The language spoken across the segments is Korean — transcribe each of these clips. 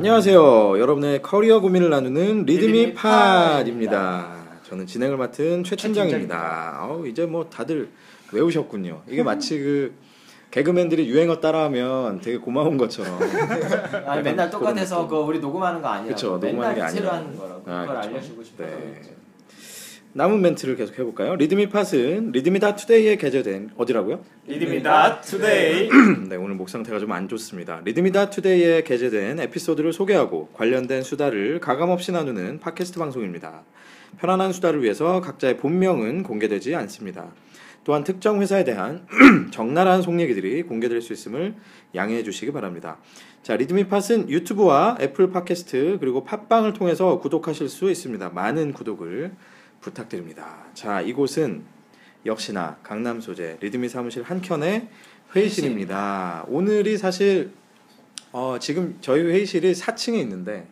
안녕하세요. 여러분의 커리어 고민을 나누는 리드미 팟입니다. 저는 진행을 맡은 최팀장입니다. 이제 뭐 다들 외우셨군요. 이게 마치 그 개그맨들이 유행어 따라하면 되게 고마운 것처럼. 아니 맨날 똑같아서 그 우리 녹음하는 거 아니야. 그렇죠. 녹음하는 게 아니야. 하는 거라고. 그걸 알려주고 싶어서. 네. 남은 멘트를 계속 해볼까요? 리드미 팟은 리드미다 투데이에 게재된 어디라고요? 리드미다 투데이. 네, 오늘 목 상태가 좀 안 좋습니다. 리드미다 투데이에 게재된 에피소드를 소개하고 관련된 수다를 가감없이 나누는 팟캐스트 방송입니다. 편안한 수다를 위해서 각자의 본명은 공개되지 않습니다. 또한 특정 회사에 대한 적나라한 속 얘기들이 공개될 수 있음을 양해해 주시기 바랍니다. 자, 리드미 팟은 유튜브와 애플 팟캐스트 그리고 팟빵을 통해서 구독하실 수 있습니다. 많은 구독을 부탁드립니다. 자, 이곳은 역시나 강남 소재 리드미 사무실 한켠의 회의실입니다. 오늘이 사실 지금 저희 회의실이 4층에 있는데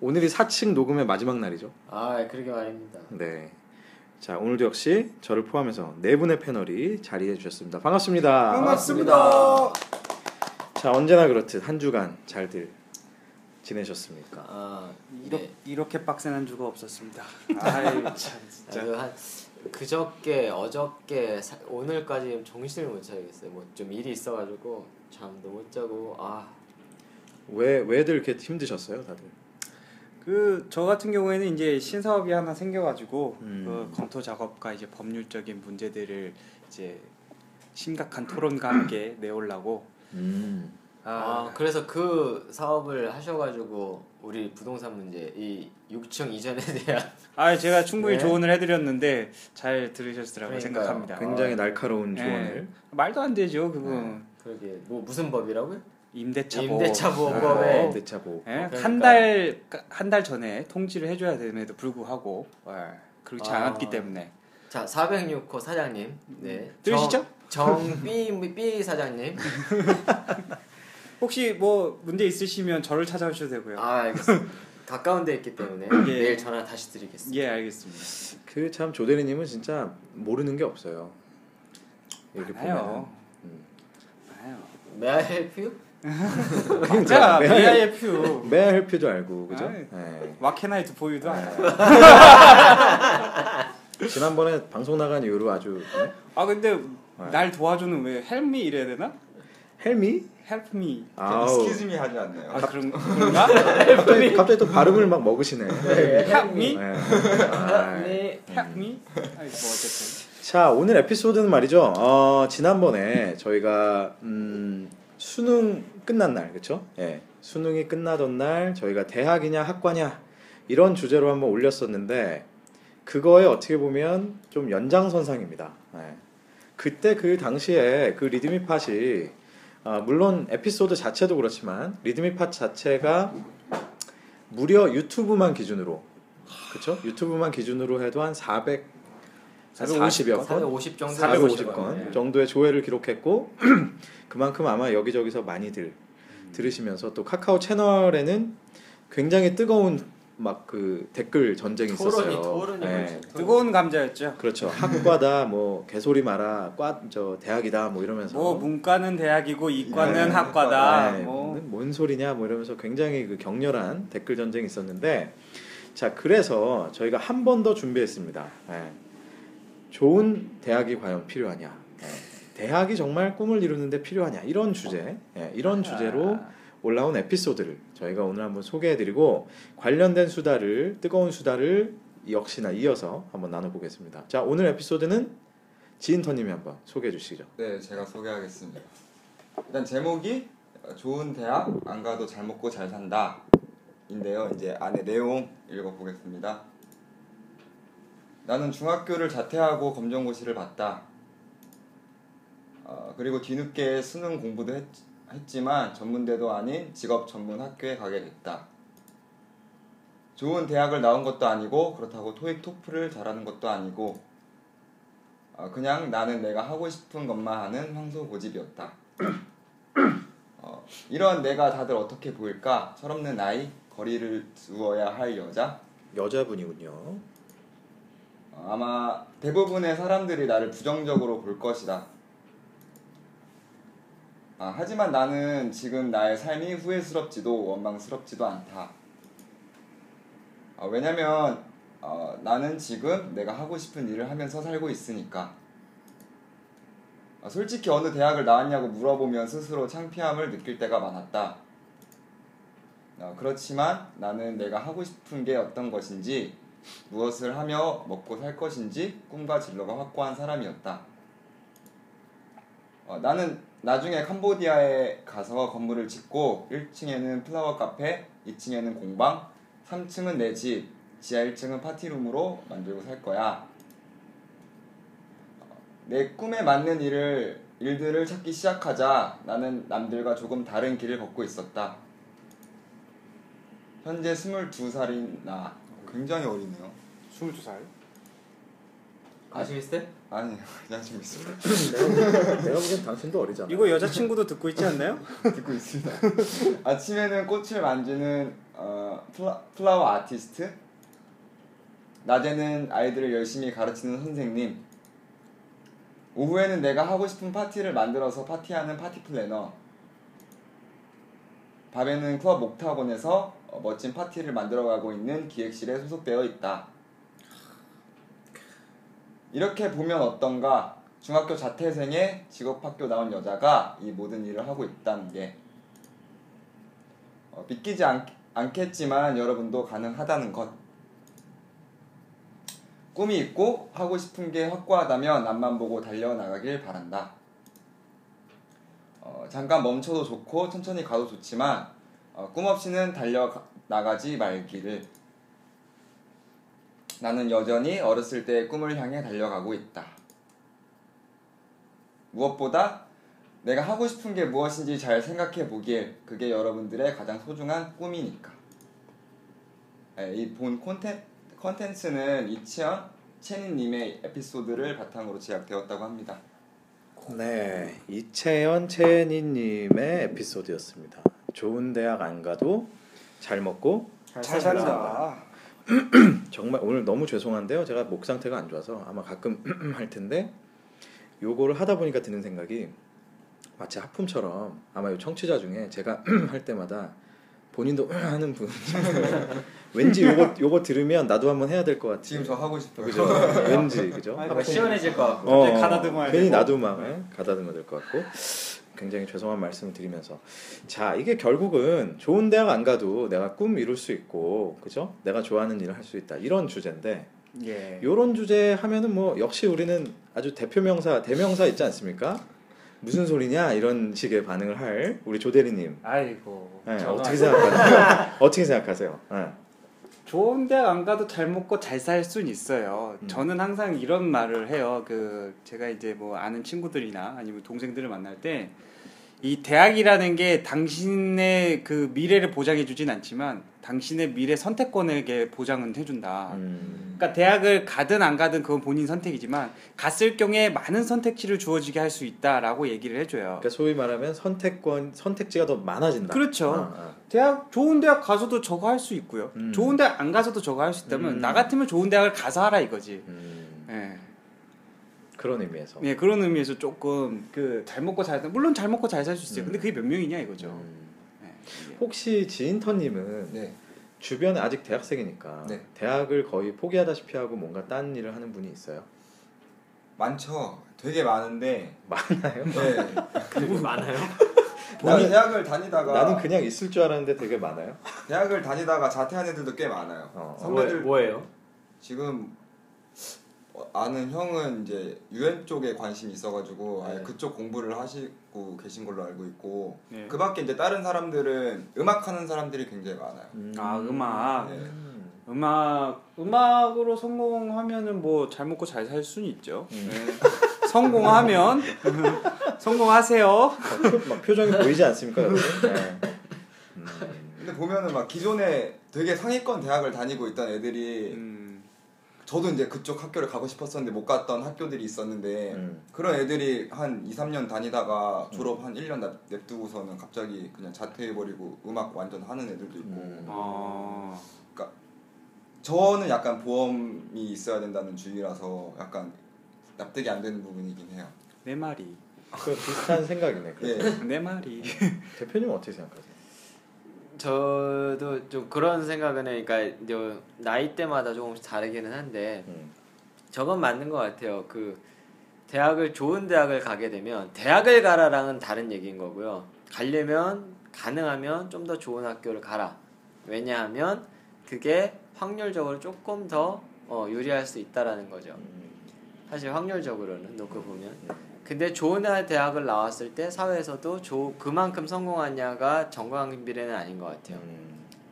오늘이 4층 녹음의 마지막 날이죠. 아, 그러게 말입니다. 네. 자, 오늘도 역시 저를 포함해서 네 분의 패널이 자리해 주셨습니다. 반갑습니다. 반갑습니다. 자, 언제나 그렇듯 한 주간 잘들 지내셨습니까? 아, 네. 이렇게 빡센 한 주가 없었습니다. 아이 참 진짜. 한 그저께 어저께 오늘까지 정신을 못 차리겠어요. 뭐 좀 일이 있어가지고 잠도 못 자고. 아, 왜들 이렇게 힘드셨어요, 다들? 그 저 같은 경우에는 이제 신사업이 하나 생겨가지고 그 검토 작업과 이제 법률적인 문제들을 이제 심각한 토론과 함께 내오려고. 그래서 그 사업을 하셔가지고 우리 부동산 문제 이 6층 이전에 대한 제가 충분히 네. 조언을 해드렸는데 잘 들으셨으라고 그러니까요. 생각합니다. 굉장히 날카로운 조언을. 네. 말도 안 되죠 그분. 네. 그러게 뭐 무슨 법이라고요? 임대차 보호법에 한 달 전에 통지를 해줘야 됨에도 불구하고 그렇지 않았기 때문에. 자, 406호 사장님. 네. 들으시죠? 정비 사장님. 혹시 뭐 문제 있으시면 저를 찾아오셔도 되고요. 아, 알겠습니다. 가까운 데 있기 때문에 예. 내일 전화 다시 드리겠습니다. 예, 알겠습니다. 그 참 조대리님은 진짜 모르는 게 없어요. 이렇게 보면. 봐요. May I help you? 맞아. May I help you? May I help you도 알고 그죠? 네. What can I do for you도 알고. 지난번에 방송 나간 이후로 아주. 네? 아 근데 날 도와주는 왜 help me 이래야 되나? Help me? Help me. Excuse me 하지 않나요? 아, 그런가? 갑자기 또 발음을 막 먹으시네. Help me? Help me? 자, 오늘 에피소드는 말이죠. 지난번에 저희가 수능 끝난 날, 그렇죠? 예, 수능이 끝나던 날 저희가 대학이냐 학과냐 이런 주제로 한번 올렸었는데 그거에 어떻게 보면 좀 연장선상입니다. 예. 그때 그 당시에 그 리드미 팟이 물론 에피소드 자체도 그렇지만 리드미 팟 자체가 무려 유튜브만 기준으로 그렇죠? 유튜브만 기준으로 해도 한 440여 건? 450건 정도의 조회를 기록했고 그만큼 아마 여기저기서 많이들 들으시면서 또 카카오 채널에는 굉장히 뜨거운 막 그 댓글 전쟁이 있었어요. 토론이. 뜨거운 감자였죠. 그렇죠. 학과다 뭐 개소리 마라 과 저 대학이다 뭐 이러면서 뭐 문과는 대학이고 이과는 학과다. 네. 뭔 소리냐 뭐 이러면서 굉장히 그 격렬한 댓글 전쟁이 있었는데 자 그래서 저희가 한 번 더 준비했습니다. 네. 좋은 대학이 과연 필요하냐? 네. 대학이 정말 꿈을 이루는데 필요하냐? 이런 주제, 네. 이런 주제로. 올라온 에피소드를 저희가 오늘 한번 소개해드리고 관련된 수다를 뜨거운 수다를 역시나 이어서 한번 나눠보겠습니다. 자, 오늘 에피소드는 지인터님이 한번 소개해주시죠. 네, 제가 소개하겠습니다. 일단 제목이 좋은 대학 안 가도 잘 먹고 잘 산다 인데요. 이제 안에 내용 읽어보겠습니다. 나는 중학교를 자퇴하고 검정고시를 봤다. 그리고 뒤늦게 수능 공부도 했지만 전문대도 아닌 직업 전문 학교에 가게 됐다. 좋은 대학을 나온 것도 아니고 그렇다고 토익 토플을 잘하는 것도 아니고 그냥 나는 내가 하고 싶은 것만 하는 황소 고집이었다. 이런 내가 다들 어떻게 보일까? 철없는 나이, 거리를 두어야 할 여자분이군요. 아마 대부분의 사람들이 나를 부정적으로 볼 것이다. 아, 하지만 나는 지금 나의 삶이 후회스럽지도 원망스럽지도 않다. 아, 왜냐면 나는 지금 내가 하고 싶은 일을 하면서 살고 있으니까. 아, 솔직히 어느 대학을 나왔냐고 물어보면 스스로 창피함을 느낄 때가 많았다. 아, 그렇지만 나는 내가 하고 싶은 게 어떤 것인지, 무엇을 하며 먹고 살 것인지 꿈과 진로가 확고한 사람이었다. 나는 나중에 캄보디아에 가서 건물을 짓고 1층에는 플라워 카페, 2층에는 공방, 3층은 내 집, 지하 1층은 파티룸으로 만들고 살 거야. 내 꿈에 맞는 일들을 찾기 시작하자 나는 남들과 조금 다른 길을 걷고 있었다. 현재 22살인 나. 굉장히 어리네요. 22살? 관심 있을 때? 아니, 관심 있을 때. 내가 보기엔 당신도 어리잖아. 이거 여자친구도 듣고 있지 않나요? 듣고 있습니다. 아침에는 꽃을 만지는 플라워 아티스트, 낮에는 아이들을 열심히 가르치는 선생님, 오후에는 내가 하고 싶은 파티를 만들어서 파티하는 파티 플래너, 밤에는 클럽 목탁원에서 멋진 파티를 만들어가고 있는 기획실에 소속되어 있다. 이렇게 보면 어떤가? 중학교 자퇴생의 직업학교 나온 여자가 이 모든 일을 하고 있다는 게 믿기지 않겠지만 여러분도 가능하다는 것. 꿈이 있고 하고 싶은 게 확고하다면 남만 보고 달려나가길 바란다. 잠깐 멈춰도 좋고 천천히 가도 좋지만 꿈 없이는 달려나가지 말기를. 나는 여전히 어렸을 때의 꿈을 향해 달려가고 있다. 무엇보다 내가 하고 싶은 게 무엇인지 잘 생각해 보길. 그게 여러분들의 가장 소중한 꿈이니까. 이 본 컨텐츠는 이채연, 채니님의 에피소드를 바탕으로 제작되었다고 합니다. 네, 이채연, 채니님의 에피소드였습니다. 좋은 대학 안 가도 잘 먹고 잘 산다. 정말 오늘 너무 죄송한데요. 제가 목 상태가 안 좋아서 아마 가끔 할 텐데 요거를 하다 보니까 드는 생각이 마치 하품처럼 아마 요 청취자 중에 제가 할 때마다 본인도 하는 분 왠지 요거 들으면 나도 한번 해야 될 것 같아. 지금 저 하고 싶어요. 그죠? 왠지 그죠? 하품. 시원해질 것 같고 갑자기 가다듬어야 괜히 되고. 나도 막 가다듬어야 될 것 같고. 굉장히 죄송한 말씀을 드리면서, 자, 이게 결국은 좋은 대학 안 가도 내가 꿈 이룰 수 있고, 그죠? 내가 좋아하는 일을 할 수 있다, 이런 주제인데, 예. 이런 주제 하면은 뭐 역시 우리는 아주 대명사 있지 않습니까? 무슨 소리냐 이런 식의 반응을 할 우리 조대리님. 아이고. 네, 어떻게 생각하세요? 어떻게 생각하세요? 네. 좋은 대학 안 가도 잘 먹고 잘 살 순 있어요. 저는 항상 이런 말을 해요. 제가 이제 뭐 아는 친구들이나 아니면 동생들을 만날 때 이 대학이라는 게 당신의 그 미래를 보장해주진 않지만 당신의 미래 선택권에게 보장은 해준다. 그러니까 대학을 가든 안 가든 그건 본인 선택이지만 갔을 경우에 많은 선택지를 주어지게 할 수 있다라고 얘기를 해줘요. 그러니까 소위 말하면 선택지가 더 많아진다. 그렇죠. 좋은 대학 가서도 저거 할 수 있고요. 좋은 대학 안 가서도 저거 할 수 있다면 나 같으면 좋은 대학을 가서 하라 이거지. 예. 그런 의미에서. 네, 그런 의미에서 조금 잘 먹고 잘 살, 물론 잘 먹고 잘 살 수 있어요. 근데 그게 몇 명이냐 이거죠. 네. 혹시 지인턴님은 네. 주변에 아직 대학생이니까 네. 대학을 거의 포기하다시피 하고 뭔가 딴 일을 하는 분이 있어요? 많죠. 되게 많은데. 많아요? 네. 그게 많아요? 나는 대학을 다니다가 나는 그냥 있을 줄 알았는데 되게 많아요? 대학을 다니다가 자퇴한 애들도 꽤 많아요. 선배들 뭐예요? 지금 아는 형은 이제 UN 쪽에 관심이 있어가지고 아예 그쪽 공부를 하시고 계신 걸로 알고 있고 네. 그 밖에 이제 다른 사람들은 음악하는 사람들이 굉장히 많아요. 아 음악. 네. 음악으로 성공하면은 뭐 잘 먹고 잘 살 수는 있죠. 네. 성공하면 성공하세요. 막 표정이 보이지 않습니까? 여러분? 네. 근데 보면은 막 기존에 되게 상위권 대학을 다니고 있던 애들이. 저도 이제 그쪽 학교를 가고 싶었었는데 못 갔던 학교들이 있었는데 그런 애들이 한 2-3년 다니다가 졸업 한 1년 냅두고서는 갑자기 그냥 자퇴해버리고 음악 완전 하는 애들도 있고 아. 그러니까 저는 약간 보험이 있어야 된다는 주의라서 약간 납득이 안 되는 부분이긴 해요. 내 말이 그 비슷한 생각이네. 예. 내 말이. 대표님은 어떻게 생각하세요? 저도 좀 그런 생각은 해요. 그러니까 나이대마다 조금씩 다르기는 한데 저건 맞는 것 같아요. 그 대학을 좋은 대학을 가게 되면 대학을 가라랑은 다른 얘기인 거고요. 가려면 가능하면 좀 더 좋은 학교를 가라. 왜냐하면 그게 확률적으로 조금 더 유리할 수 있다라는 거죠. 사실 확률적으로는 놓고 보면. 근데 좋은 대학을 나왔을 때 사회에서도 그만큼 성공하냐가 정광 비례는 아닌 것 같아요.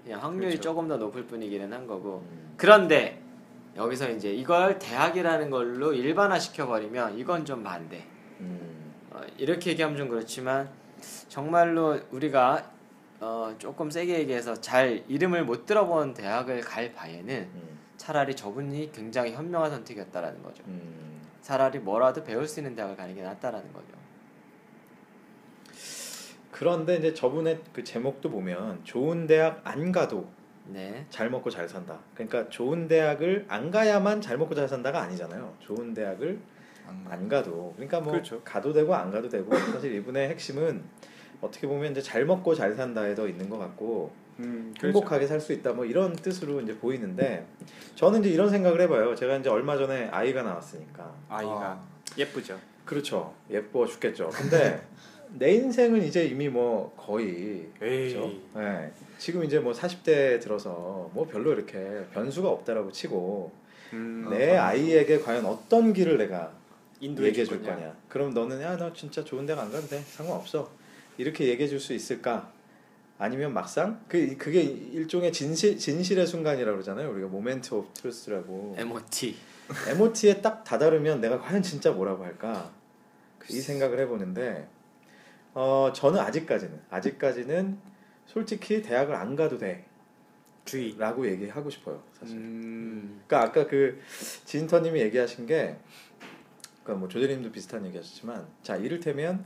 그냥 확률이 그렇죠. 조금 더 높을 뿐이기는 한 거고. 그런데 여기서 이제 이걸 대학이라는 걸로 일반화 시켜버리면 이건 좀 반대. 이렇게 얘기하면 좀 그렇지만 정말로 우리가 조금 세게 얘기해서 잘 이름을 못 들어본 대학을 갈 바에는 차라리 저분이 굉장히 현명한 선택이었다라는 거죠. 차라리 뭐라도 배울 수 있는 대학을 가는 게 낫다라는 거죠. 그런데 이제 저분의 그 제목도 보면 좋은 대학 안 가도 네. 잘 먹고 잘 산다. 그러니까 좋은 대학을 안 가야만 잘 먹고 잘 산다가 아니잖아요. 좋은 대학을 안 가도 그러니까 뭐 그렇죠. 가도 되고 안 가도 되고 사실 이분의 핵심은 어떻게 보면 이제 잘 먹고 잘 산다에 더 있는 것 같고 그렇죠. 행복하게 살 수 있다 뭐 이런 뜻으로 이제 보이는데 저는 이제 이런 생각을 해봐요. 제가 이제 얼마 전에 아이가 나왔으니까 아이가 예쁘죠. 그렇죠. 예뻐 죽겠죠. 근데 내 인생은 이제 이미 뭐 거의 그렇죠? 네. 지금 이제 뭐 40대에 들어서 뭐 별로 이렇게 변수가 없다라고 치고 내 아이에게 과연 어떤 길을 내가 얘기해 줄 거냐. 그럼 너는 야 너 진짜 좋은 데가 안 간대 상관없어 이렇게 얘기해 줄 수 있을까? 아니면 막상 그게 일종의 진실의 순간이라고 그러잖아요. 우리가 모멘트 오브 트루스라고. MOT에 딱 다다르면 내가 과연 진짜 뭐라고 할까? 이 생각을 해보는데 저는 아직까지는 솔직히 대학을 안 가도 돼. 라고 얘기하고 싶어요. 사실. 그러니까 아까 그 진터님이 얘기하신 게 그러니까 뭐 조대님도 비슷한 얘기하셨지만 자 이를테면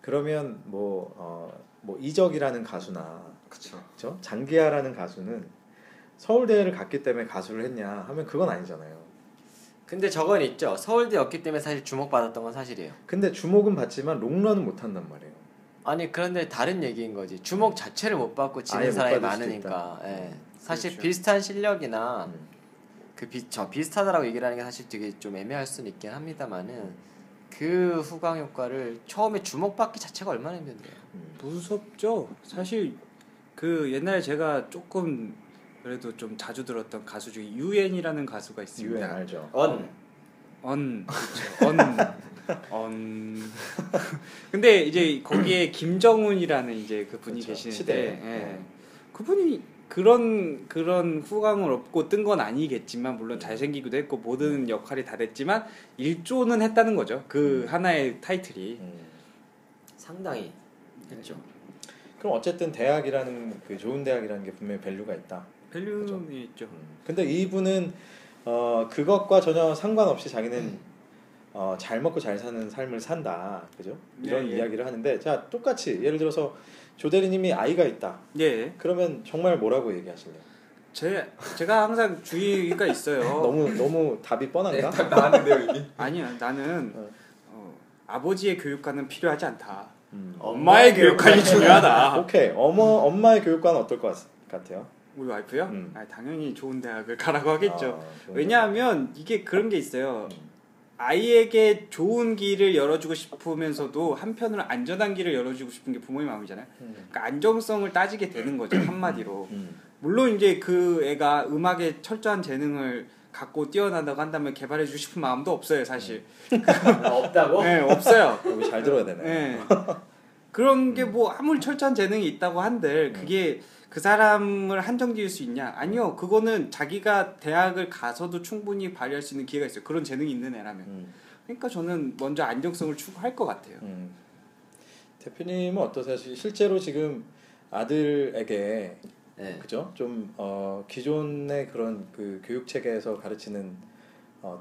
그러면 뭐 이적이라는 가수나 그렇죠? 장기하라는 가수는 서울대를 갔기 때문에 가수를 했냐 하면 그건 아니잖아요. 근데 저건 있죠. 서울대였기 때문에 사실 주목받았던 건 사실이에요. 근데 주목은 받지만 롱런은 못한단 말이에요. 아니 그런데 다른 얘기인 거지. 주목 자체를 못 받고 지는 사람이 많으니까. 예. 사실 그렇죠. 비슷한 실력이나 비슷하다라고 얘기를 하는 게 사실 되게 좀 애매할 수는 있긴 합니다만은 그 후광 효과를 처음에 주목받기 자체가 얼마나 힘든데요. 무섭죠. 사실 그 옛날에 제가 조금 그래도 좀 자주 들었던 가수 중에 유엔이라는 가수가 있습니다. 유엔 알죠. 근데 이제 거기에 김정훈이라는 이제 그 분이 그렇죠. 계시는데 예. 그분이 그런 후광을 얻고 뜬 건 아니겠지만 물론 잘생기기도 했고 모든 역할이 다 됐지만 일조는 했다는 거죠. 그 하나의 타이틀이 상당히 했죠. 그럼 어쨌든 대학이라는 그 좋은 대학이라는 게 분명히 밸류가 있다. 밸류는 있죠. 근데 이분은 그것과 전혀 상관없이 자기는 잘 먹고 잘 사는 삶을 산다. 그죠? 이런 예. 이야기를 하는데 자 똑같이 예를 들어서 조대리님이 아이가 있다. 예. 그러면 정말 뭐라고 얘기하실래요? 제가 항상 주의가 있어요. 너무 답이 뻔한가? 네, 답 나왔는데요 이미. 아니요 나는 아버지의 교육관은 필요하지 않다. 엄마의 교육관이 중요하다. 오케이. 엄마의 교육관은 어떨 것 같아요? 우리 와이프요? 아니, 당연히 좋은 대학을 가라고 하겠죠. 왜냐하면 이게 그런 게 있어요. 아이에게 좋은 길을 열어주고 싶으면서도 한편으로 안전한 길을 열어주고 싶은 게 부모의 마음이잖아요. 그러니까 안정성을 따지게 되는 거죠. 한마디로. 물론 이제 그 애가 음악에 철저한 재능을 갖고 뛰어난다고 한다면 개발해주고 싶은 마음도 없어요. 사실. 없다고? 네. 없어요. 잘 들어야 되네. 네. 그런 게 뭐 아무리 철저한 재능이 있다고 한들 그게 그 사람을 한정지을 수 있냐? 아니요. 그거는 자기가 대학을 가서도 충분히 발휘할 수 있는 기회가 있어요. 그런 재능이 있는 애라면. 그러니까 저는 먼저 안정성을 추구할 것 같아요. 대표님은 어떠세요? 실제로 지금 아들에게 네. 그죠? 좀 기존의 그런 그 교육 체계에서 가르치는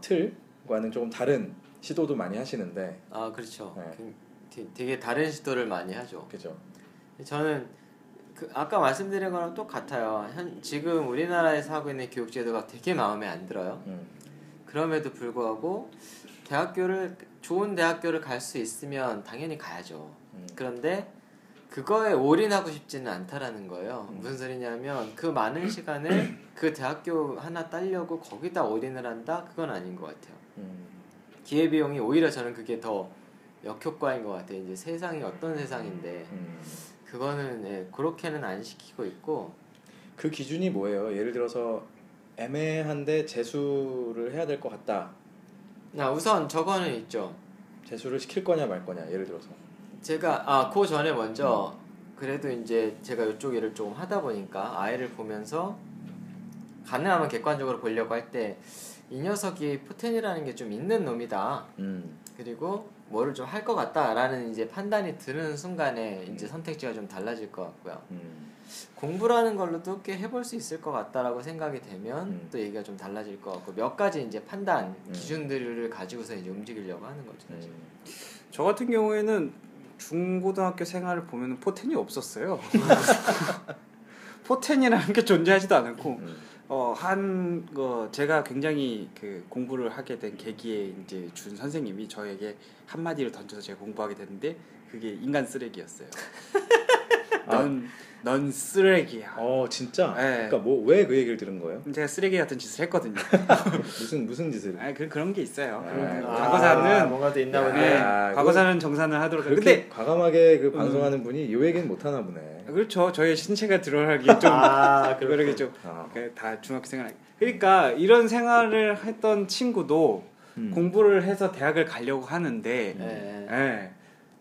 틀과는 조금 다른 시도도 많이 하시는데. 아 그렇죠. 네. 되게 다른 시도를 많이 하죠. 그죠. 저는. 아까 말씀드린 거랑 똑같아요. 지금 우리나라에서 하고 있는 교육제도가 되게 마음에 안 들어요. 그럼에도 불구하고 대학교를 좋은 대학교를 갈 수 있으면 당연히 가야죠. 그런데 그거에 올인하고 싶지는 않다라는 거예요. 무슨 소리냐면 그 많은 시간을 그 대학교 하나 따려고 거기다 올인을 한다? 그건 아닌 것 같아요. 기회비용이 오히려 저는 그게 더 역효과인 것 같아요. 이제 세상이 어떤 세상인데 그거는 예, 그렇게는 안 시키고 있고. 그 기준이 뭐예요? 예를 들어서 애매한데 재수를 해야 될 것 같다. 나 우선 저거는 있죠. 재수를 시킬 거냐 말 거냐. 예를 들어서 제가 그 전에 먼저 그래도 이제 제가 이쪽 일을 좀 하다 보니까 아이를 보면서 가능하면 객관적으로 보려고 할 때 이 녀석이 포텐이라는 게 좀 있는 놈이다. 그리고 뭐를 좀 할 것 같다라는 이제 판단이 드는 순간에 이제 선택지가 좀 달라질 것 같고요. 공부라는 걸로도 꽤 해볼 수 있을 것 같다라고 생각이 되면 또 얘기가 좀 달라질 것 같고 몇 가지 이제 판단 기준들을 가지고서 이제 움직이려고 하는 거죠. 저 같은 경우에는 중고등학교 생활을 보면 포텐이 없었어요. 포텐이라는 게 존재하지도 않고 제가 굉장히 그 공부를 하게 된 계기에 이제 준 선생님이 저에게 한마디를 던져서 제가 공부하게 됐는데 그게 인간 쓰레기였어요. 넌 쓰레기야. 진짜? 네. 그러니까 뭐 왜 그 얘기를 들은 거예요? 제가 쓰레기 같은 짓을 했거든요. 무슨 짓을? 아 그런 게 있어요. 과거사는 뭔가 또 있나 보네. 과거사는 정산을 하도록. 근데 과감하게 그 방송하는 분이 이 얘기는 못 하나 보네. 그렇죠. 저의 신체가 드러나기 좀 그러게 좀 다 중학생활. 그러니까 이런 생활을 했던 친구도 공부를 해서 대학을 가려고 하는데. 네.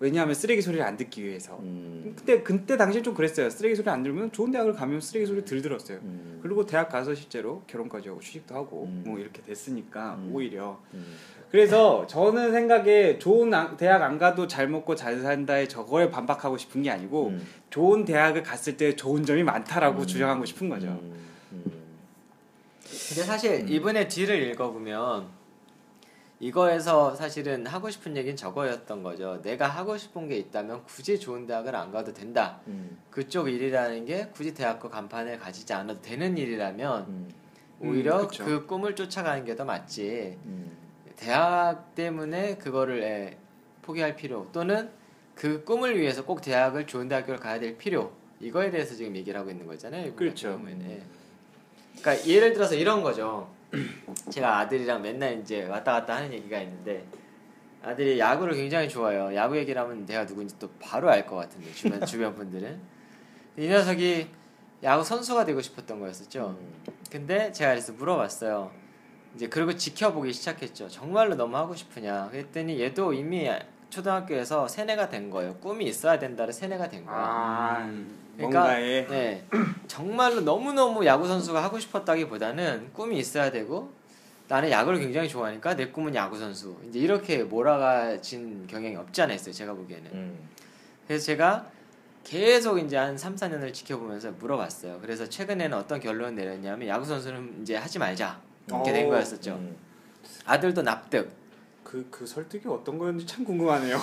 왜냐하면 쓰레기 소리를 안 듣기 위해서. 근데 그때 당시 좀 그랬어요. 쓰레기 소리 안 들으면 좋은 대학을 가면 쓰레기 소리 들었어요. 그리고 대학 가서 실제로 결혼까지 하고 취직도 하고 뭐 이렇게 됐으니까 오히려. 그래서 저는 생각에 좋은 대학 안 가도 잘 먹고 잘 산다에 저거에 반박하고 싶은 게 아니고 좋은 대학을 갔을 때 좋은 점이 많다라고 주장하고 싶은 거죠. 근데 사실 이분의 뒤를 읽어보면 이거에서 사실은 하고 싶은 얘기는 저거였던 거죠. 내가 하고 싶은 게 있다면 굳이 좋은 대학을 안 가도 된다. 그쪽 일이라는 게 굳이 대학교 간판을 가지지 않아도 되는 일이라면 오히려 그쵸. 그 꿈을 쫓아가는 게 더 맞지. 대학 때문에 그거를 포기할 필요 또는 그 꿈을 위해서 꼭 대학을 좋은 대학교를 가야 될 필요 이거에 대해서 지금 얘기를 하고 있는 거잖아요. 그렇죠. 그러니까 예를 들어서 이런 거죠. 제가 아들이랑 맨날 이제 왔다 갔다 하는 얘기가 있는데 아들이 야구를 굉장히 좋아해요. 야구 얘기를 하면 내가 누군지 또 바로 알 것 같은데 주변 분들은 이 녀석이 야구 선수가 되고 싶었던 거였었죠. 근데 제가 그래서 물어봤어요. 이제 그리고 지켜보기 시작했죠. 정말로 너무 하고 싶으냐 그랬더니 얘도 이미 초등학교에서 세뇌가 된 거예요. 꿈이 있어야 된다를 세뇌가 된 거예요. 그러니까 뭔가에. 네, 정말로 너무너무 야구 선수가 하고 싶었다기보다는 꿈이 있어야 되고 나는 야구를 굉장히 좋아하니까 내 꿈은 야구 선수 이제 이렇게 몰아가진 경향이 없지 않아 있어요. 제가 보기에는. 그래서 제가 계속 이제 한 3, 4년을 지켜보면서 물어봤어요. 그래서 최근에는 어떤 결론을 내렸냐면 야구 선수는 이제 하지 말자 이렇게 된 거였었죠. 아들도 납득. 그 설득이 어떤 거였는지 참 궁금하네요.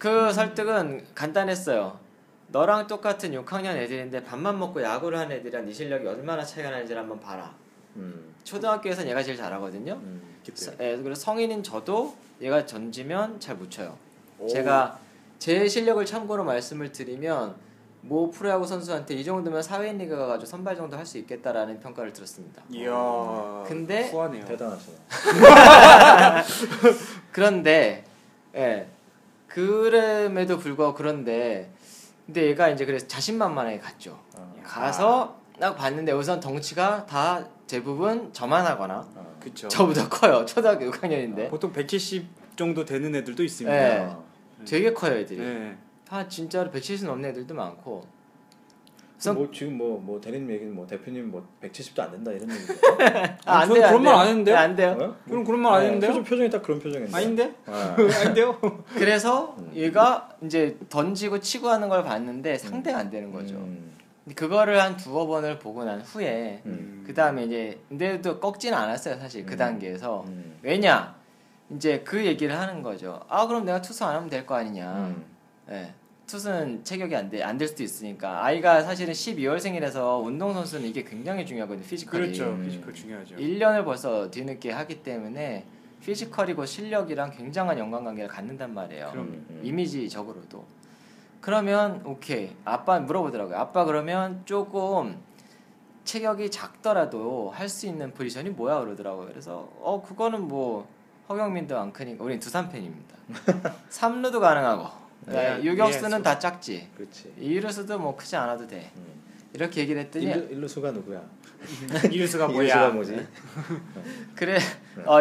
그 설득은 간단했어요. 너랑 똑같은 6학년 애들인데 밥만 먹고 야구를 하는 애들이랑 네 실력이 얼마나 차이가 나는지를 한번 봐라. 초등학교에서는 얘가 제일 잘하거든요. 그리고 성인인 저도 얘가 던지면 잘 못 쳐요. 제가 제 실력을 참고로 말씀을 드리면 모 프로야구 선수한테 이 정도면 사회인 리그 가가지고 선발 정도 할 수 있겠다라는 평가를 들었습니다. 이야. 근데 후하네요. 대단하시네. 그런데, 예, 그럼에도 불구하고 근데 얘가 이제 그래서 자신만만하게 갔죠. 가서 딱 봤는데 우선 덩치가 다 대부분 저만하거나, 그쵸. 저보다 커요. 초등학교 6학년인데. 보통 170 정도 되는 애들도 있습니다. 예, 되게 커요 애들이. 예. 다 진짜로 170은 없는 애들도 많고. 뭐 지금 뭐 대리님 얘기는 뭐 대표님 뭐 170도 안 된다 이런 얘기죠. 저는 그런 말 안 했는데요. 안 돼요. 어? 그럼 그런 말 안 했는데요. 표정이 딱 그런 표정인데. 아닌데? 아닌데요. 그래서 얘가 이제 던지고 치고 하는 걸 봤는데 상대가 안 되는 거죠. 그거를 한 두어 번을 보고 난 후에 그 다음에 이제 근데도 꺾지는 않았어요 사실 그 단계에서. 왜냐 이제 그 얘기를 하는 거죠. 그럼 내가 투수 안 하면 될 거 아니냐. 네. 투수는 체격이 안 될 수도 있으니까 아이가 사실은 12월생이라서 운동선수는 이게 굉장히 중요하거든요. 피지컬이. 그렇죠. 피지컬 중요하죠. 1년을 벌써 뒤늦게 하기 때문에 피지컬이고 실력이랑 굉장한 연관관계를 갖는단 말이에요. 이미지적으로도. 그러면 오케이, 아빠 물어보더라고요. 아빠 그러면 조금 체격이 작더라도 할 수 있는 포지션이 뭐야 그러더라고요. 그래서 그거는 뭐 허경민도 안 크니까. 우린 두산 팬입니다. 3루도 가능하고 유격수는 다 작지. 그렇지. 이루수도 뭐 크지 않아도 돼. 이렇게 얘기를 했더니 일루수가 누구야? 이루수가 뭐야? 이루수가 뭐지? 그래,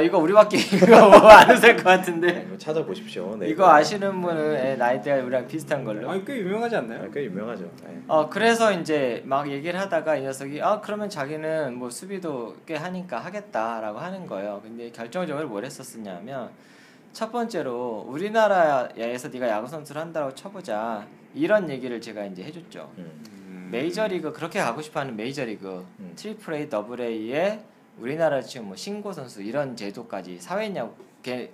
이거 우리밖에 이거 뭐 안 웃을 것 같은데. 이거 찾아보십시오. 네, 이거 아시는 분은 나이대가 우리랑 비슷한 걸로. 아니, 꽤 유명하지 않나요? 아, 꽤 유명하죠. 네. 그래서 이제 막 얘기를 하다가 이 녀석이 그러면 자기는 뭐 수비도 꽤 하니까 하겠다라고 하는 거예요. 근데 결정적으로 뭘 했었었냐면, 첫 번째로 우리나라에서 네가 야구 선수를 한다고 쳐보자, 이런 얘기를 제가 이제 해줬죠. 메이저리그, 그렇게 가고 싶어하는 메이저리그, 트리플A, 더블A에 우리나라 지금 뭐 신고 선수 이런 제도까지, 사회냐고, 걔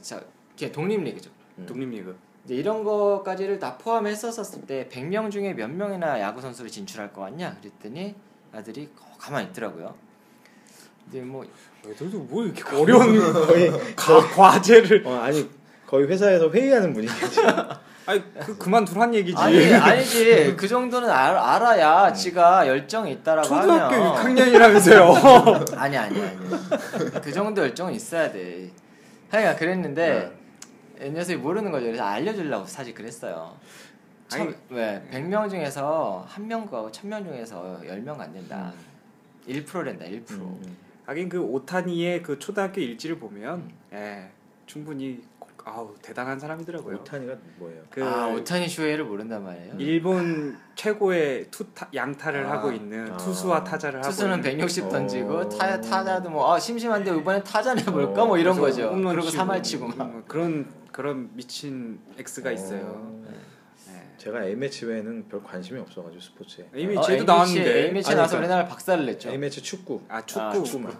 독립리그죠. 독립리그. 이제 이런 거까지를 다 포함했었을 때 100명 중에 몇 명이나 야구 선수를 진출할 것 같냐? 그랬더니 아들이 가만히 있더라고요. 근데 뭐 도대체 뭐 이렇게 어려운 과제를 아니 거의 회사에서 회의하는 분위기지. 아니 그만두란 얘기지. 아니지 그 정도는 알아야 지가 열정이 있다라고 초등학교 하면. 초등학교 6학년이라면서요. 아니 그 정도 열정은 있어야 돼. 하여간 그랬는데 이 녀석이 모르는 거죠. 그래서 알려주려고 사실 그랬어요. 아니 왜 100명 중에서 1명 구하고 1000명 중에서 10명 안 된다. 1%랜다 1%. 하긴 그 오타니의 그 초등학교 일지를 보면 예, 충분히 대단한 사람이더라고요. 오타니가 뭐예요? 오타니 쇼헤이를 모른단 말이에요? 일본 최고의 양타를 하고 있는 투수와 타자를 하고 있는. 투수는 160 던지고 타자도 뭐 심심한데 이번에 타자 내볼까 뭐 이런 거죠. 그리고 3할 치고 막 그런 미친 X가 있어요. 제가 A매치 외에는 별 관심이 없어가지고 스포츠에. A매치도 나왔는데 A매치 나서 우리나라 박살을 냈죠. A매치 축구. 축구만.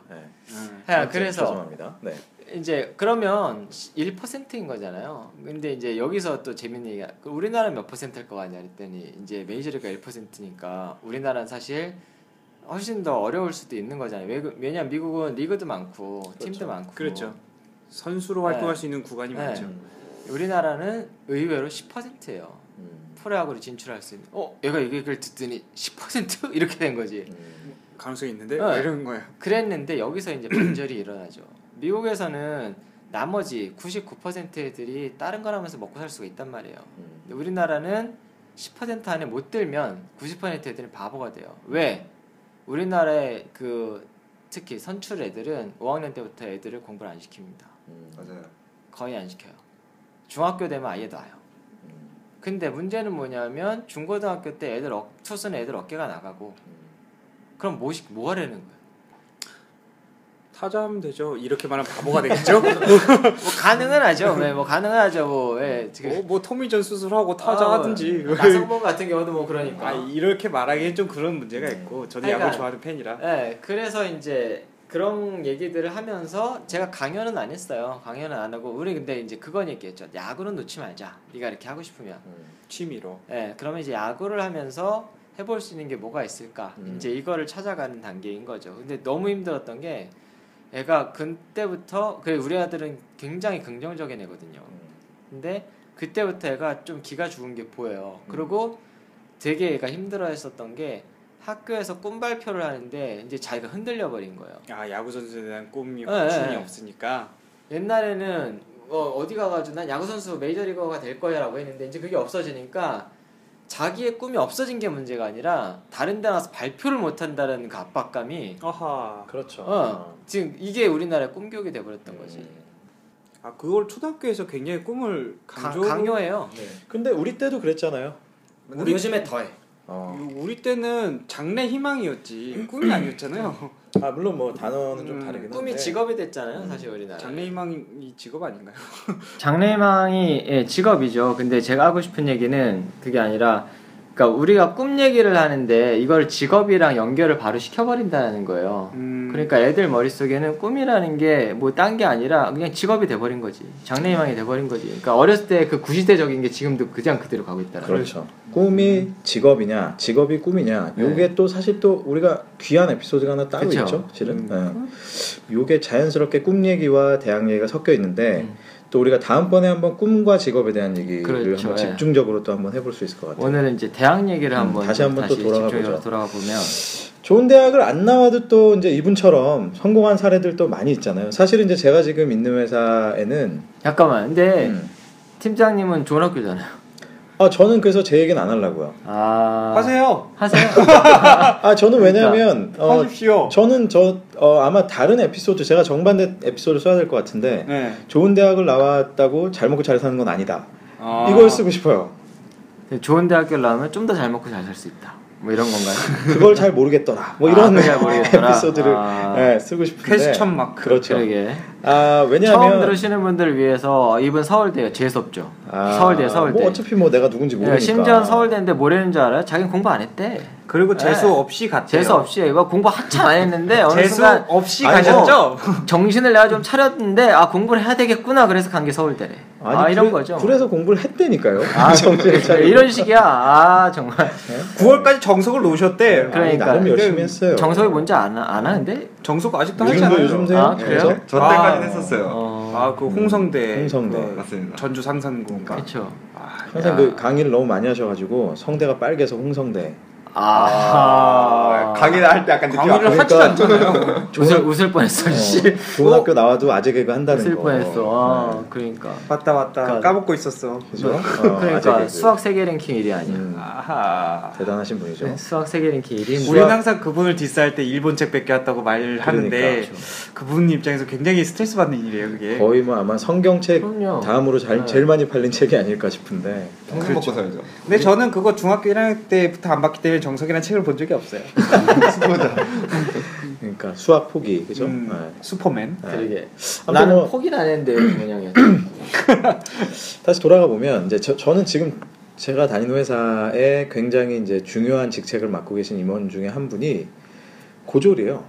그래서 죄송합니다. 네. 이제 그러면 1%인 거잖아요. 근데 이제 여기서 또 재밌는 얘기가, 우리나라 몇 퍼센트일 거 같냐 그랬더니 이제 메이저리가 1%니까 우리나라는 사실 훨씬 더 어려울 수도 있는 거잖아요. 왜냐면 미국은 리그도 많고 팀도 많고. 그렇죠. 선수로 활동할 수 있는 구간이 많죠. 우리나라는 의외로 10%예요. 프로야구로 진출할 수 있는. 얘가 이걸 듣더니 10% 이렇게 된 거지. 가능성이 있는데 이런 거야. 그랬는데 여기서 이제 반절이 일어나죠. 미국에서는 나머지 99% 애들이 다른 걸 하면서 먹고 살 수가 있단 말이에요. 근데 우리나라는 10% 안에 못 들면 90% 애들은 바보가 돼요. 왜? 우리나라의 특히 선출 애들은 5학년 때부터 애들을 공부를 안 시킵니다. 맞아요. 거의 안 시켜요. 중학교 되면 아예 놔요. 근데 문제는 뭐냐면 중고등학교 때 애들 투수는 애들 어깨가 나가고 그럼 뭐 하려는 거예요? 타자하면 되죠. 이렇게 말하면 바보가 되겠죠? 가능은 하죠. 네, 가능은 하죠. 토미전 수술하고 타자하든지. 나성범 같은 경우도 그러니까. 이렇게 말하기엔 좀 그런 문제가 있고, 저도 야구 좋아하는 팬이라. 네, 그래서 이제 그런 얘기들을 하면서 제가 강연은 안 했어요. 강연은 안 하고, 우리 근데 이제 그건 얘기했죠. 야구는 놓지 말자. 네가 이렇게 하고 싶으면. 취미로. 네, 그러면 이제 야구를 하면서 해볼 수 있는 게 뭐가 있을까? 이제 이거를 찾아가는 단계인 거죠. 근데 너무 힘들었던 게, 애가 그때부터, 그래 우리 아들은 굉장히 긍정적인 애거든요. 근데 그때부터 애가 좀 기가 죽은 게 보여요. 그리고 되게 애가 힘들어했었던 게, 학교에서 꿈 발표를 하는데 이제 자기가 흔들려 버린 거예요. 야구 선수에 대한 꿈이 확신이 없으니까. 옛날에는 어디 가가지고 난 야구 선수 메이저리거가 될 거야라고 했는데 이제 그게 없어지니까. 자기의 꿈이 없어진 게 문제가 아니라 다른 데 나가서 발표를 못 한다는 그 압박감이. 아하, 그렇죠. 지금 이게 우리나라의 꿈 교육이 돼버렸던 거지. 그걸 초등학교에서 굉장히 꿈을 강요해요. 네. 근데 우리 때도 그랬잖아요. 우리 요즘에 더해. 우리 때는 장래 희망이었지 꿈이 아니었잖아요. 물론 뭐 단어는 좀 다르긴 한데 꿈이 직업이 됐잖아요. 사실 우리나라 장래 희망이 직업 아닌가요? 장래 희망이 직업이죠. 근데 제가 하고 싶은 얘기는 그게 아니라 그러니까 우리가 꿈 얘기를 하는데 이걸 직업이랑 연결을 바로 시켜버린다는 거예요. 그러니까 애들 머릿속에는 꿈이라는 게 뭐 딴 게 아니라 그냥 직업이 돼버린 거지. 장래희망이 돼버린 거지. 그러니까 어렸을 때 그 구시대적인 게 지금도 그냥 그대로 가고 있다는 거죠. 그렇죠. 꿈이 직업이냐, 직업이 꿈이냐. 요게 네. 또 사실 또 우리가 귀한 에피소드가 하나 따로 그쵸? 있죠. 실은. 네. 요게 자연스럽게 꿈 얘기와 대학 얘기가 섞여 있는데 또 우리가 다음번에 한번 꿈과 직업에 대한 얘기를 그렇죠, 한번 집중적으로 예. 또 한번 해볼 수 있을 것 같아요. 오늘은 이제 대학 얘기를 한번 다시 또 돌아가 보면 좋은 대학을 안 나와도 또 이제 이분처럼 성공한 사례들도 많이 있잖아요. 사실 이제 제가 지금 있는 회사에는 잠깐만 근데 팀장님은 좋은 학교잖아요. 아 저는 그래서 제 얘기는 안 하려고요. 아 하세요. 아 저는 왜냐면 하십시오. 저는 아마 다른 에피소드 제가 정반대 에피소드 써야 될 것 같은데 네. 좋은 대학을 나왔다고 잘 먹고 잘 사는 건 아니다. 아. 이걸 쓰고 싶어요. 좋은 대학교를 나오면 좀 더 잘 먹고 잘 살 수 있다. 뭐 이런 건가요? 그걸 잘 모르겠더라. 뭐 이런 에피소드를 네, 쓰고 싶은데 퀘스천 마크. 그렇죠. 그러게. 아 왜냐하면 처음 들으시는 분들을 위해서 이번 서울대요. 재수없죠. 아, 서울대. 뭐 어차피 뭐 내가 누군지 모르니까. 네, 심지어 서울대인데 뭐라는 줄 알아요? 자기는 공부 안 했대. 그리고 재수 없이 갔대요. 재수 없이 막 공부 한참 안 했는데 어느 순간 재수 없이 가셨죠? 정신을 내가 좀 차렸는데 아 공부를 해야 되겠구나. 그래서 간 게 서울대래. 아니, 이런 거죠. 그래서 공부를 했대니까요. 아 정신을 차리고 이런 식이야. 아 정말. 9월까지 정석을 놓으셨대. 그러니까 나름 열심히 했어요. 정석이 뭔지 안 하는데? 정석 아직도 하지 않아요. 요즘 그래요? 저 때까지는 했었어요. 그 홍성대 맞습니다. 전주 상산고. 그렇죠. 항상 그 강의를 너무 많이 하셔가지고 성대가 빨개서 홍성대. 강의를 할 때 약간 느낌 강의를 하지 않잖아요. 웃을 뻔했어. 좋은 학교 나와도 아재 개그 한다는 거. 웃을 뻔했어. 아, 그러니까. 맞다. 까먹고 있었어. 그죠? 그러니까 수학 세계 랭킹 1위 아니야. 아하. 대단하신 분이죠. 네, 수학 세계 랭킹 1위. 우리는 항상 그분을 디스할 때 일본 책 뺏겨 왔다고 말하는데 그러니까. 그분 입장에서 굉장히 스트레스 받는 일이에요, 그게. 거의 뭐 아마 성경책 다음으로 제일 많이 팔린 책이 아닐까 싶은데. 평생 먹고 살죠. 근데 저는 그거 중학교 1학년 때부터 안 봤기 때문에 정석이라는 책을 본 적이 없어요. 그러니까 수학 포기, 그죠? 네. 슈퍼맨. 네. 나는 포기는 안 했는데 그냥. 다시 돌아가 보면 이제 저는 지금 제가 다니는 회사에 굉장히 이제 중요한 직책을 맡고 계신 임원 중에 한 분이 고졸이에요.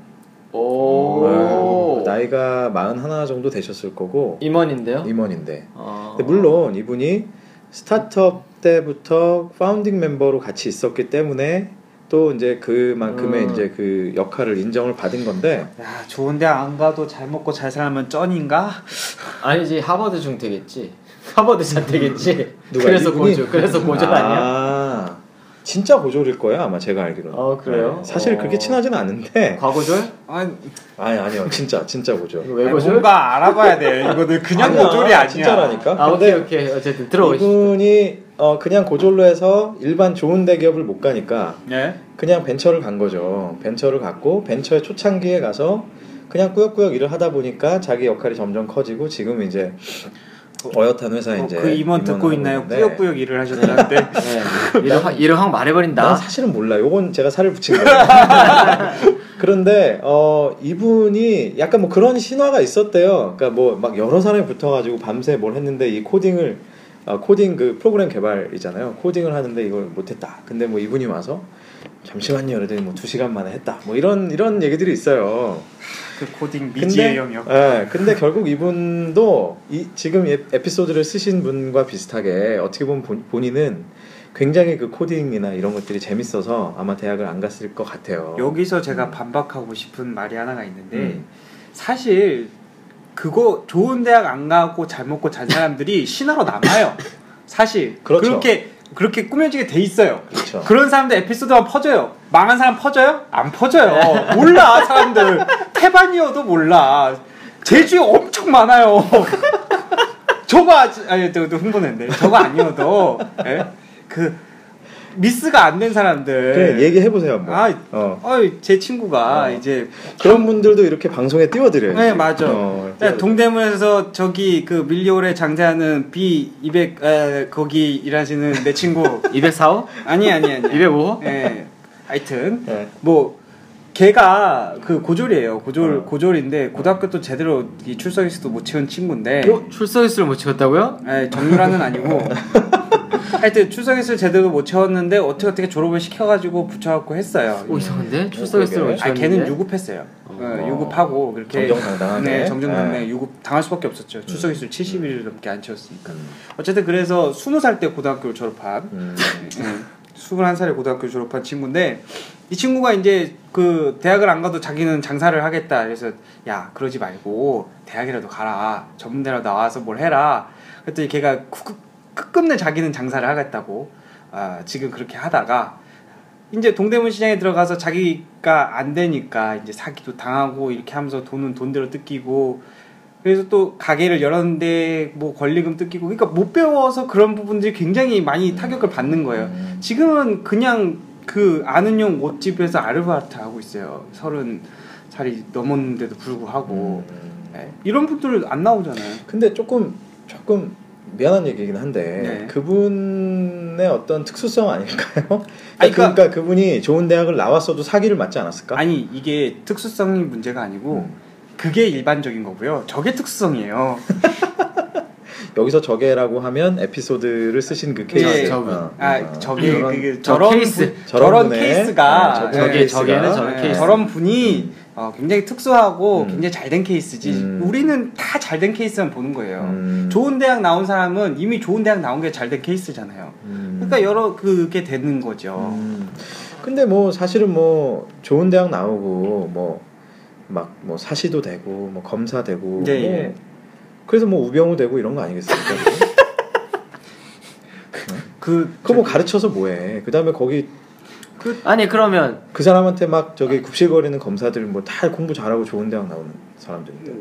오. 나이가 41 정도 되셨을 거고. 임원인데. 근데 물론 이분이 스타트업 때부터 파운딩 멤버로 같이 있었기 때문에 또 이제 그만큼의 이제 그 역할을 인정을 받은 건데. 야, 좋은데 안 가도 잘 먹고 잘 살면 쩐인가? 아니지 하버드중 되겠지. 하버드 잘 되겠지. 그래서 고졸. 그래서 고졸 아니야. 진짜 고졸일 거야 아마 제가 알기로는. 그래요? 네. 사실 그렇게 친하지는 않은데. 과고졸? 아니요 진짜 고졸. 왜 고졸? 뭔가 알아봐야 돼. 이거는 그냥 고졸이 아니야. 진짜라니까. 오케이 어쨌든 들어오시죠. 이분이 그냥 고졸로 해서 일반 좋은 대기업을 못 가니까 그냥 벤처를 간 거죠. 벤처를 갔고 벤처의 초창기에 가서 그냥 꾸역꾸역 일을 하다 보니까 자기 역할이 점점 커지고 지금 이제 어엿한 회사 이제 그 임원 듣고 있나요? 꾸역꾸역 일을 하셨다는데 일을 확 말해버린다. 난 사실은 몰라. 요건 제가 살을 붙인 거예요. 그런데 이분이 약간 뭐 그런 신화가 있었대요. 그러니까 뭐 막 여러 사람이 붙어가지고 밤새 뭘 했는데 이 코딩 그 프로그램 개발이잖아요. 코딩을 하는데 이걸 못했다. 근데 뭐 이분이 와서 잠시만요, 그랬더니 뭐 2시간 만에 했다. 뭐 이런 얘기들이 있어요. 그 코딩 미지의 영역. 예. 근데 결국 이분도 지금 에피소드를 쓰신 분과 비슷하게 어떻게 보면 본인은 굉장히 그 코딩이나 이런 것들이 재밌어서 아마 대학을 안 갔을 것 같아요. 여기서 제가 반박하고 싶은 말이 하나가 있는데 사실. 그거 좋은 대학 안 가고 잘 먹고 잔 사람들이 신화로 남아요. 사실 그렇죠. 그렇게 꾸며지게 돼 있어요. 그렇죠. 그런 사람들 에피소드만 퍼져요. 망한 사람 퍼져요? 안 퍼져요. 몰라 사람들. 태반이어도 몰라. 제주에 엄청 많아요. 저도 흥분했네. 저거 아니어도 미스가 안 된 사람들. 그래, 얘기해보세요, 한번. 제 친구가 이제. 그런 분들도 이렇게 방송에 띄워드려요. 네, 맞아. 동대문에서 저기 그 밀리오레 장사하는 B200, 거기 일하시는 내 친구. 204호? 아니. 205호? 네. 하여튼. 네. 걔가 그 고졸이에요. 고졸인데 고등학교 또 제대로 이 출석일수도 못 채운 친구인데. 출석일수를 못 채웠다고요? 네, 정유라는 아니고. 하여튼 출석일수를 제대로 못 채웠는데 어떻게 졸업을 시켜가지고 붙여갖고 했어요. 오, 이상한데? 출석일수를 못 채웠는데? 아, 걔는 유급했어요. 유급하고 그렇게 정정당당하게 네, 정정당당하게 유급 당할 수밖에 없었죠. 출석일수를 70일 넘게 안 채웠으니까. 어쨌든 그래서 20살 때 고등학교를 졸업한 21살에 고등학교 졸업한 친구인데 이 친구가 이제 그 대학을 안 가도 자기는 장사를 하겠다. 그래서 야 그러지 말고 대학이라도 가라. 전문대라도 나와서 뭘 해라. 그랬더니 걔가 끝끝내 자기는 장사를 하겠다고 지금 그렇게 하다가 이제 동대문 시장에 들어가서 자기가 안 되니까 이제 사기도 당하고 이렇게 하면서 돈은 돈대로 뜯기고 그래서 또 가게를 열었는데 뭐 권리금 뜯기고 그러니까 못 배워서 그런 부분들이 굉장히 많이 타격을 받는 거예요. 지금은 그냥 그 아는 형 옷집에서 아르바이트 하고 있어요. 30살이 넘었는데도 불구하고 네. 이런 분들은 안 나오잖아요. 근데 조금 미안한 얘기긴 한데 네. 그분의 어떤 특수성 아닐까요? 그러니까 그분이 좋은 대학을 나왔어도 사기를 맞지 않았을까? 아니 이게 특수성이 문제가 아니고 그게 일반적인 거고요. 저게 특수성이에요. 여기서 저게라고 하면 에피소드를 쓰신 그 케이스. 예. 저게 그게 저런 케이스가 저게는 저런 케이스. 저런 분이 굉장히 특수하고 굉장히 잘된 케이스지. 우리는 다 잘된 케이스만 보는 거예요. 좋은 대학 나온 사람은 이미 좋은 대학 나온 게 잘된 케이스잖아요. 그러니까 그게 되는 거죠. 근데 뭐 사실은 뭐 좋은 대학 나오고 뭐 사시도 되고 뭐 검사되고 예, 예. 뭐 그래서 뭐 우병우 되고 이런 거 아니겠습니까? 그거 뭐 가르쳐서 뭐해? 그다음에 거기 아니 그러면 그 사람한테 막 저기 굽실거리는 검사들 뭐 다 공부 잘하고 좋은 대학 나오는 사람들인데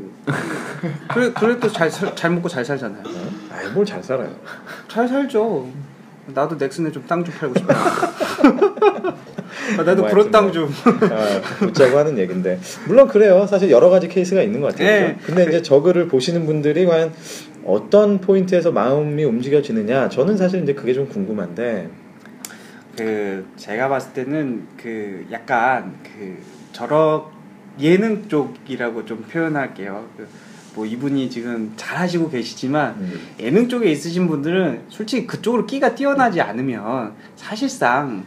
그래도 잘 먹고 잘 살잖아요. 아이 뭘 잘 살아요? 잘 살죠. 나도 넥슨에 좀 땅 좀 팔고 싶다. 나도 그런 땅 좀. 웃자고 하는 얘긴데 물론 그래요. 사실 여러 가지 케이스가 있는 것 같아요. 네. 근데 이제 저 글을 보시는 분들이 과연 어떤 포인트에서 마음이 움직여지느냐 저는 사실 이제 그게 좀 궁금한데 그 제가 봤을 때는 그 약간 그 저런 예능 쪽이라고 좀 표현할게요. 뭐 이분이 지금 잘하시고 계시지만 예능 쪽에 있으신 분들은 솔직히 그쪽으로 끼가 뛰어나지 않으면 사실상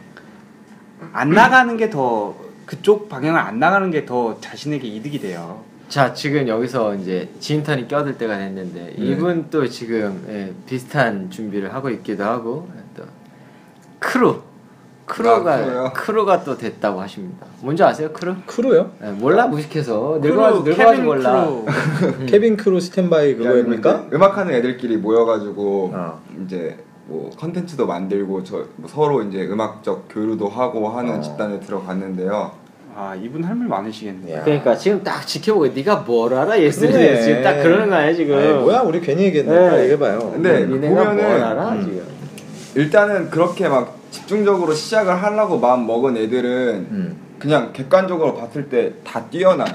안 나가는 게 더 그쪽 방향을 안 나가는 게 더 자신에게 이득이 돼요. 자 지금 여기서 이제 지인턴이 껴들 때가 됐는데 이분 또 지금 예, 비슷한 준비를 하고 있기도 하고 또 크루가 또 됐다고 하십니다. 뭔지 아세요? 크루요? 네, 몰라 무식해서 늙어가지고 몰라. 케빈 크루 스탠바이 그거입니까? 음악하는 애들끼리 모여가지고 이제 뭐 컨텐츠도 만들고 뭐 서로 이제 음악적 교류도 하고 하는 집단에 들어갔는데요. 아 이분 할 말 많으시겠네요. 그러니까 지금 딱 지켜보게 네가 뭘 알아 예슬이 그래. 지금 딱 그러는 거 아니야 지금? 아니, 뭐야 우리 괜히 얘기했네. 네. 얘기해봐요. 근데 보면은 뭘 알아 지금? 일단은 그렇게 막 집중적으로 시작을 하려고 마음 먹은 애들은 그냥 객관적으로 봤을 때 다 뛰어나요.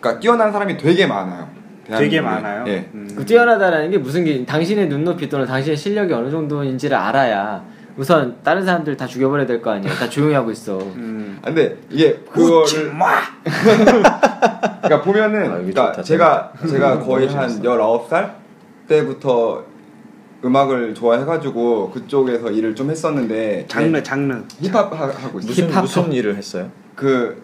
그러니까 뛰어난 사람이 되게 많아요. 되게 많아요? 예. 그 뛰어나다라는 게 무슨 게 당신의 눈높이 또는 당신의 실력이 어느 정도인지를 알아야 우선 다른 사람들 다 죽여버려야 될 거 아니에요. 다 조용히 하고 있어. 근데 이게 그거를 그러니까 보면은 그러니까 좋다, 제가 거의 한 19살 때부터 음악을 좋아해가지고 그쪽에서 일을 좀 했었는데 장르 힙합 하고 있어요. 무슨 일을 했어요? 그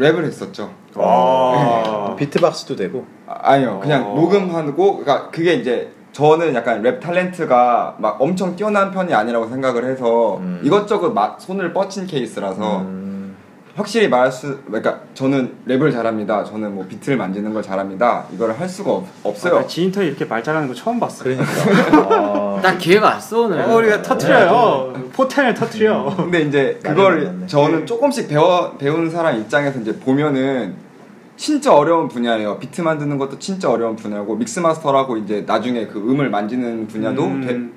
랩을 했었죠. 네. 비트박스도 되고? 아니요 그냥 녹음하고 그러니까 그게 이제 저는 약간 랩 탤런트가 막 엄청 뛰어난 편이 아니라고 생각을 해서 이것저것 막 손을 뻗친 케이스라서 확실히 그러니까 저는 랩을 잘합니다. 저는 뭐 비트를 만지는 걸 잘합니다. 이거를 할 수가 없어요. 아, 지인터에 이렇게 말 잘하는 거 처음 봤어. 그러니까. 딱 기회가 왔어 오늘. 우리가 터트려요. 포텐을 터트려. 근데 이제 그걸 저는 조금씩 배우는 사람 입장에서 이제 보면은 진짜 어려운 분야예요. 비트 만드는 것도 진짜 어려운 분야고 믹스 마스터라고 이제 나중에 그 음을 만지는 분야도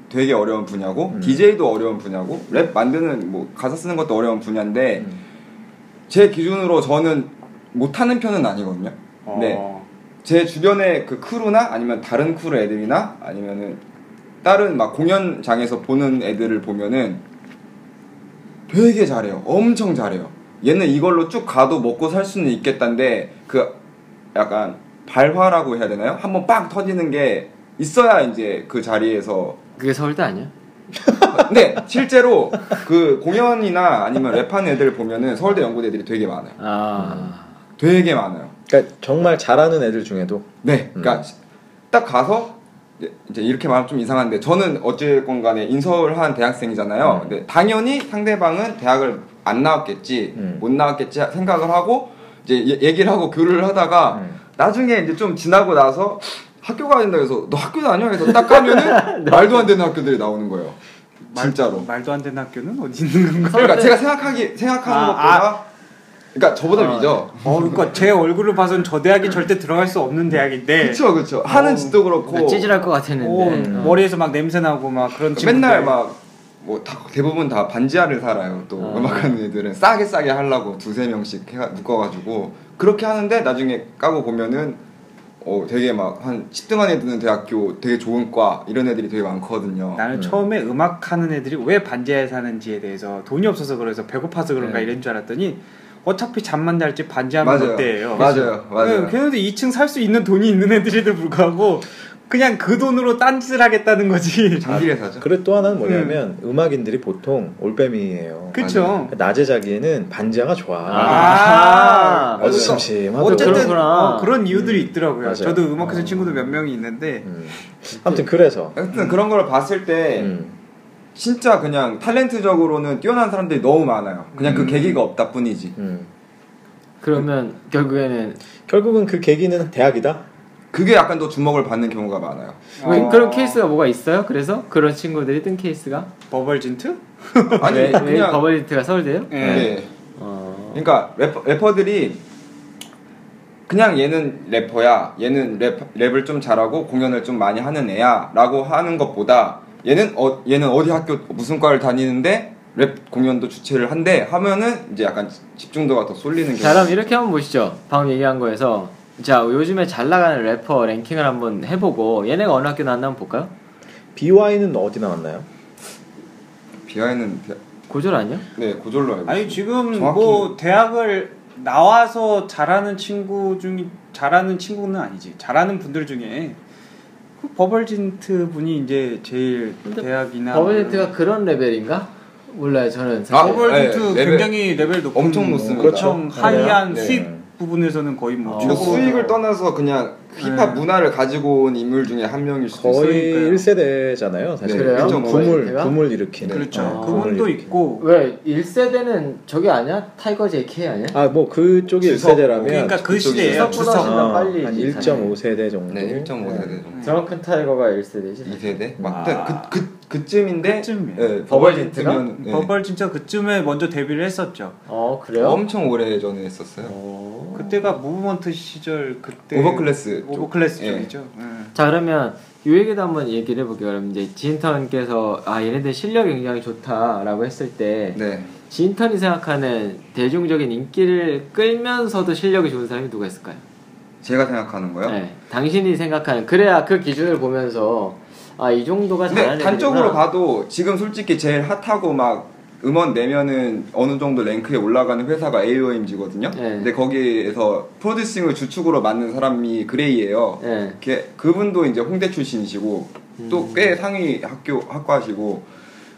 되게 어려운 분야고 DJ도 어려운 분야고 랩 만드는 뭐 가사 쓰는 것도 어려운 분야인데. 제 기준으로 저는 못하는 편은 아니거든요. 네. 제 주변에 그 크루나 아니면 다른 크루 애들이나 아니면은 다른 막 공연장에서 보는 애들을 보면은 되게 잘해요. 엄청 잘해요. 얘는 이걸로 쭉 가도 먹고 살 수는 있겠다는데 그 약간 발화라고 해야 되나요? 한번 빵 터지는 게 있어야 이제 그 자리에서 그게 서울대 아니야? 근데 실제로 그 공연이나 아니면 랩하는 애들 보면은 서울대 연구대 애들이 되게 많아요. 아. 되게 많아요. 그러니까 정말 잘하는 애들 중에도. 네. 그러니까 딱 가서 이제 이렇게 말하면 좀 이상한데 저는 어쨌건 간에 인서울 한 대학생이잖아요. 근데 당연히 상대방은 대학을 안 나왔겠지, 못 나왔겠지 생각을 하고 이제 얘기를 하고 교류를 하다가 나중에 이제 좀 지나고 나서 학교 가야 된다 해서 너 학교 다녀 해서 딱 가면은 말도 안 되는 학교들이 나오는 거예요. 진짜로. 말도 안 되는 학교는 어디 있는 건가? 그러니까 제가 생각하는 것보다 그러니까 저보다 위죠. 그러니까 제 얼굴을 봐선 저 대학이 절대 들어갈 수 없는 대학인데. 그렇죠, 그렇죠. 하는 짓도 그렇고. 찌질할 것 같았는데. 머리에서 막 냄새 나고 막 그런. 그러니까 맨날 막 뭐 대부분 다 반지하를 살아요. 또 음악하는 애들은 싸게 하려고 두세 명씩 묶어가지고 그렇게 하는데 나중에 까고 보면은 되게 막 한 10등 안에 드는 대학교 되게 좋은 과 이런 애들이 되게 많거든요. 나는 처음에 음악하는 애들이 왜 반지하에 사는지에 대해서 돈이 없어서 그래서 배고파서 그런가 이런 줄 알았더니. 어차피 잠만 잘지 반지하면 그때예요. 맞아요. 걔네들 2층 살 수 있는 돈이 있는 애들에도 불구하고 그냥 그 돈으로 딴짓을 하겠다는 거지. 장기를 사죠. 그리고 또 하나는 뭐냐면 음악인들이 보통 올빼미예요. 그렇죠. 낮에 자기에는 반지하가 좋아. 어두침침하고 어쨌든 그런 이유들이 있더라고요. 맞아요. 저도 음악해서 친구들 몇 명이 있는데 아무튼 그래서 그런 걸 봤을 때 진짜 그냥 탤런트적으로는 뛰어난 사람들이 너무 많아요. 그냥 그 계기가 없다 뿐이지. 그러면 결국은 그 계기는 대학이다? 그게 약간 더 주목을 받는 경우가 많아요. 그런 케이스가 뭐가 있어요? 그래서 그런 친구들이 뜬 케이스가? 버벌진트? 아니 왜 버벌진트가 서울대요? 네. 그러니까 래퍼들이 그냥 얘는 래퍼야, 얘는 랩을 좀 잘하고 공연을 좀 많이 하는 애야 라고 하는 것보다 얘는 어디 학교 무슨 과를 다니는데 랩 공연도 주최를 한대 하면은 이제 약간 집중도가 더 쏠리는 경우. 자, 그럼 이렇게 한번 보시죠. 방금 얘기한 거에서 자 요즘에 잘 나가는 래퍼 랭킹을 한번 해보고 얘네가 어느 학교 나왔나 한번 볼까요? BY는 어디 나왔나요? BY는 고졸 아니야? 네, 고졸로 알고. 아니 지금 정확히... 뭐 대학을 나와서 잘하는 친구는 아니지. 잘하는 분들 중에. 그 버벌진트 분이 이제 제일 대학이나 버벌진트가 그런 레벨인가? 몰라요 저는 사실. 버벌진트 굉장히 레벨 높은 엄청 높습니다. 그렇죠. 하이한 수입 부분에서는 거의 뭐 수익을 떠나서 그냥 힙합 문화를 가지고 온 인물 중에 한 명일 수도 있어요. 거의 1세대잖아요 사실. 그래요? 붐을 일으키는. 그렇죠. 그분도 있고. 왜 1세대는 저기 아니야? 타이거 JK 아니야? 뭐 그쪽이 1세대라면 그러니까 그 시대예요. 주석보다 빨리 한 1.5세대 정도. 네, 1.5세대 정도. 저런 큰 타이거가 1세대지. 2세대? 막 그쯤인데 예, 버벌 진짜 그쯤에 먼저 데뷔를 했었죠. 그래요? 엄청 오래 전에 했었어요. 그때가 무브먼트 시절 그때 오버클래스 쪽이죠. 예. 자 그러면 이 얘기도 한번 얘기를 해볼게요. 그럼 이제 지인턴께서 얘네들 실력이 굉장히 좋다라고 했을 때 네. 지인턴이 생각하는 대중적인 인기를 끌면서도 실력이 좋은 사람이 누가 있을까요? 제가 생각하는 거요? 네. 당신이 생각하는 그래야 그 기준을 보면서 이 정도가 잘하는. 단적으로 봐도 지금 솔직히 제일 핫하고 막 음원 내면은 어느 정도 랭크에 올라가는 회사가 AOMG거든요. 네. 근데 거기에서 프로듀싱을 주축으로 맡는 사람이 그레이예요. 네. 그분도 이제 홍대 출신이시고 또 꽤 상위 학과시고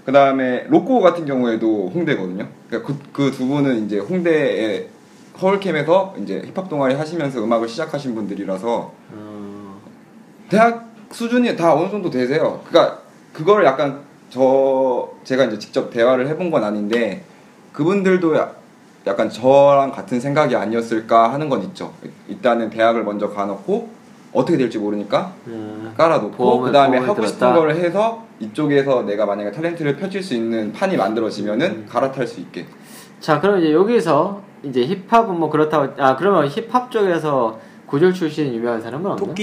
그 다음에 로코 같은 경우에도 홍대거든요. 그러니까 그 두 분은 이제 홍대에 서울캠에서 이제 힙합 동아리 하시면서 음악을 시작하신 분들이라서 대학 수준이 다 어느 정도 되세요. 그러니까 그걸 약간 제가 이제 직접 대화를 해본 건 아닌데 그분들도 약간 저랑 같은 생각이 아니었을까 하는 건 있죠. 일단은 대학을 먼저 가놓고 어떻게 될지 모르니까 깔아놓고 그 다음에 하고 싶은 걸 해서 이쪽에서 내가 만약에 탤런트를 펼칠 수 있는 판이 만들어지면은 갈아탈 수 있게. 자 그럼 이제 여기서 이제 힙합은 뭐 그렇다고 그러면 힙합 쪽에서 고졸 출신 유명한 사람은 없나요?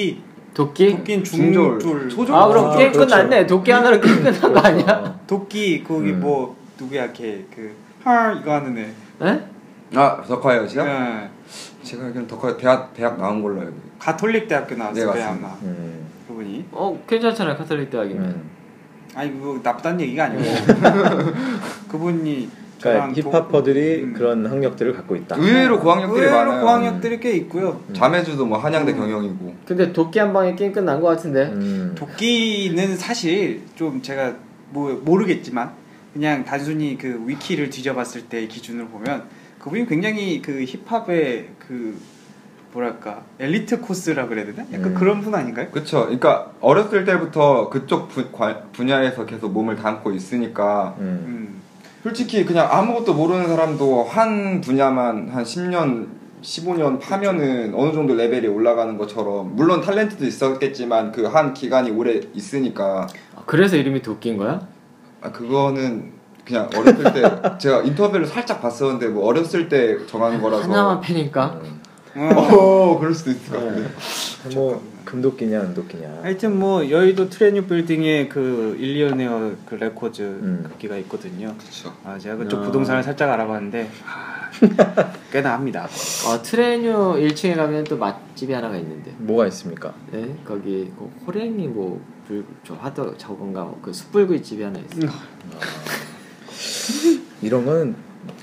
도끼는 중졸 초졸. 그럼 게임 끝났네. 그렇죠. 도끼 하나로 게임 끝난 거 아니야? 도끼 거기 뭐 누구야 걔 이거 하는 애. 네? 덕화요 지금? 네. 제가 알기로는 덕화 대학 나온 걸로 알고. 가톨릭 대학교 나왔어요. 네, 아마. 그분이. 괜찮잖아요 가톨릭 대학이면. 아니 뭐 나쁘다는 얘기가 아니고 그분이. 그러니까 힙합퍼들이 그런 학력들을 갖고 있다. 의외로 고학력들이 많아요. 의외로 고학력들이 꽤 있고요. 자매주도 뭐 한양대 경영이고. 근데 도끼 한 방에 게임 끝난 것 같은데. 도끼는 사실 좀 제가 뭐 모르겠지만 그냥 단순히 그 위키를 뒤져봤을 때의 기준으로 보면 그분이 굉장히 그 힙합의 그 뭐랄까 엘리트 코스라 그래야 되나? 약간 그런 분 아닌가요? 그쵸. 그러니까 어렸을 때부터 그쪽 분야에서 계속 몸을 담고 있으니까 솔직히 그냥 아무것도 모르는 사람도 한 분야만 한 10년 15년 파면은 어느 정도 레벨이 올라가는 것처럼 물론 탤런트도 있었겠지만 그 한 기간이 오래 있으니까. 그래서 이름이 도끼인 거야? 아 그거는 그냥 어렸을 때 제가 인터뷰를 살짝 봤었는데 뭐 어렸을 때 정하는 거라서 하나만 패니까. 어 그럴 수도 있을 것 같아요. 뭐 금도끼냐 은도끼냐. 하여튼 뭐 여의도 트레뉴 빌딩에 그 일리오네어 그 레코드 기가 있거든요. 그렇죠. 아 제가 그쪽 부동산을 살짝 알아봤는데 꽤나 합니다. 어 트레뉴 1층에 가면 또 맛집이 하나가 있는데. 뭐가 있습니까? 네 거기 그 호랭이 뭐 불 저 하도 저건가 그 숯불구이 집이 하나 있어요. 이런 건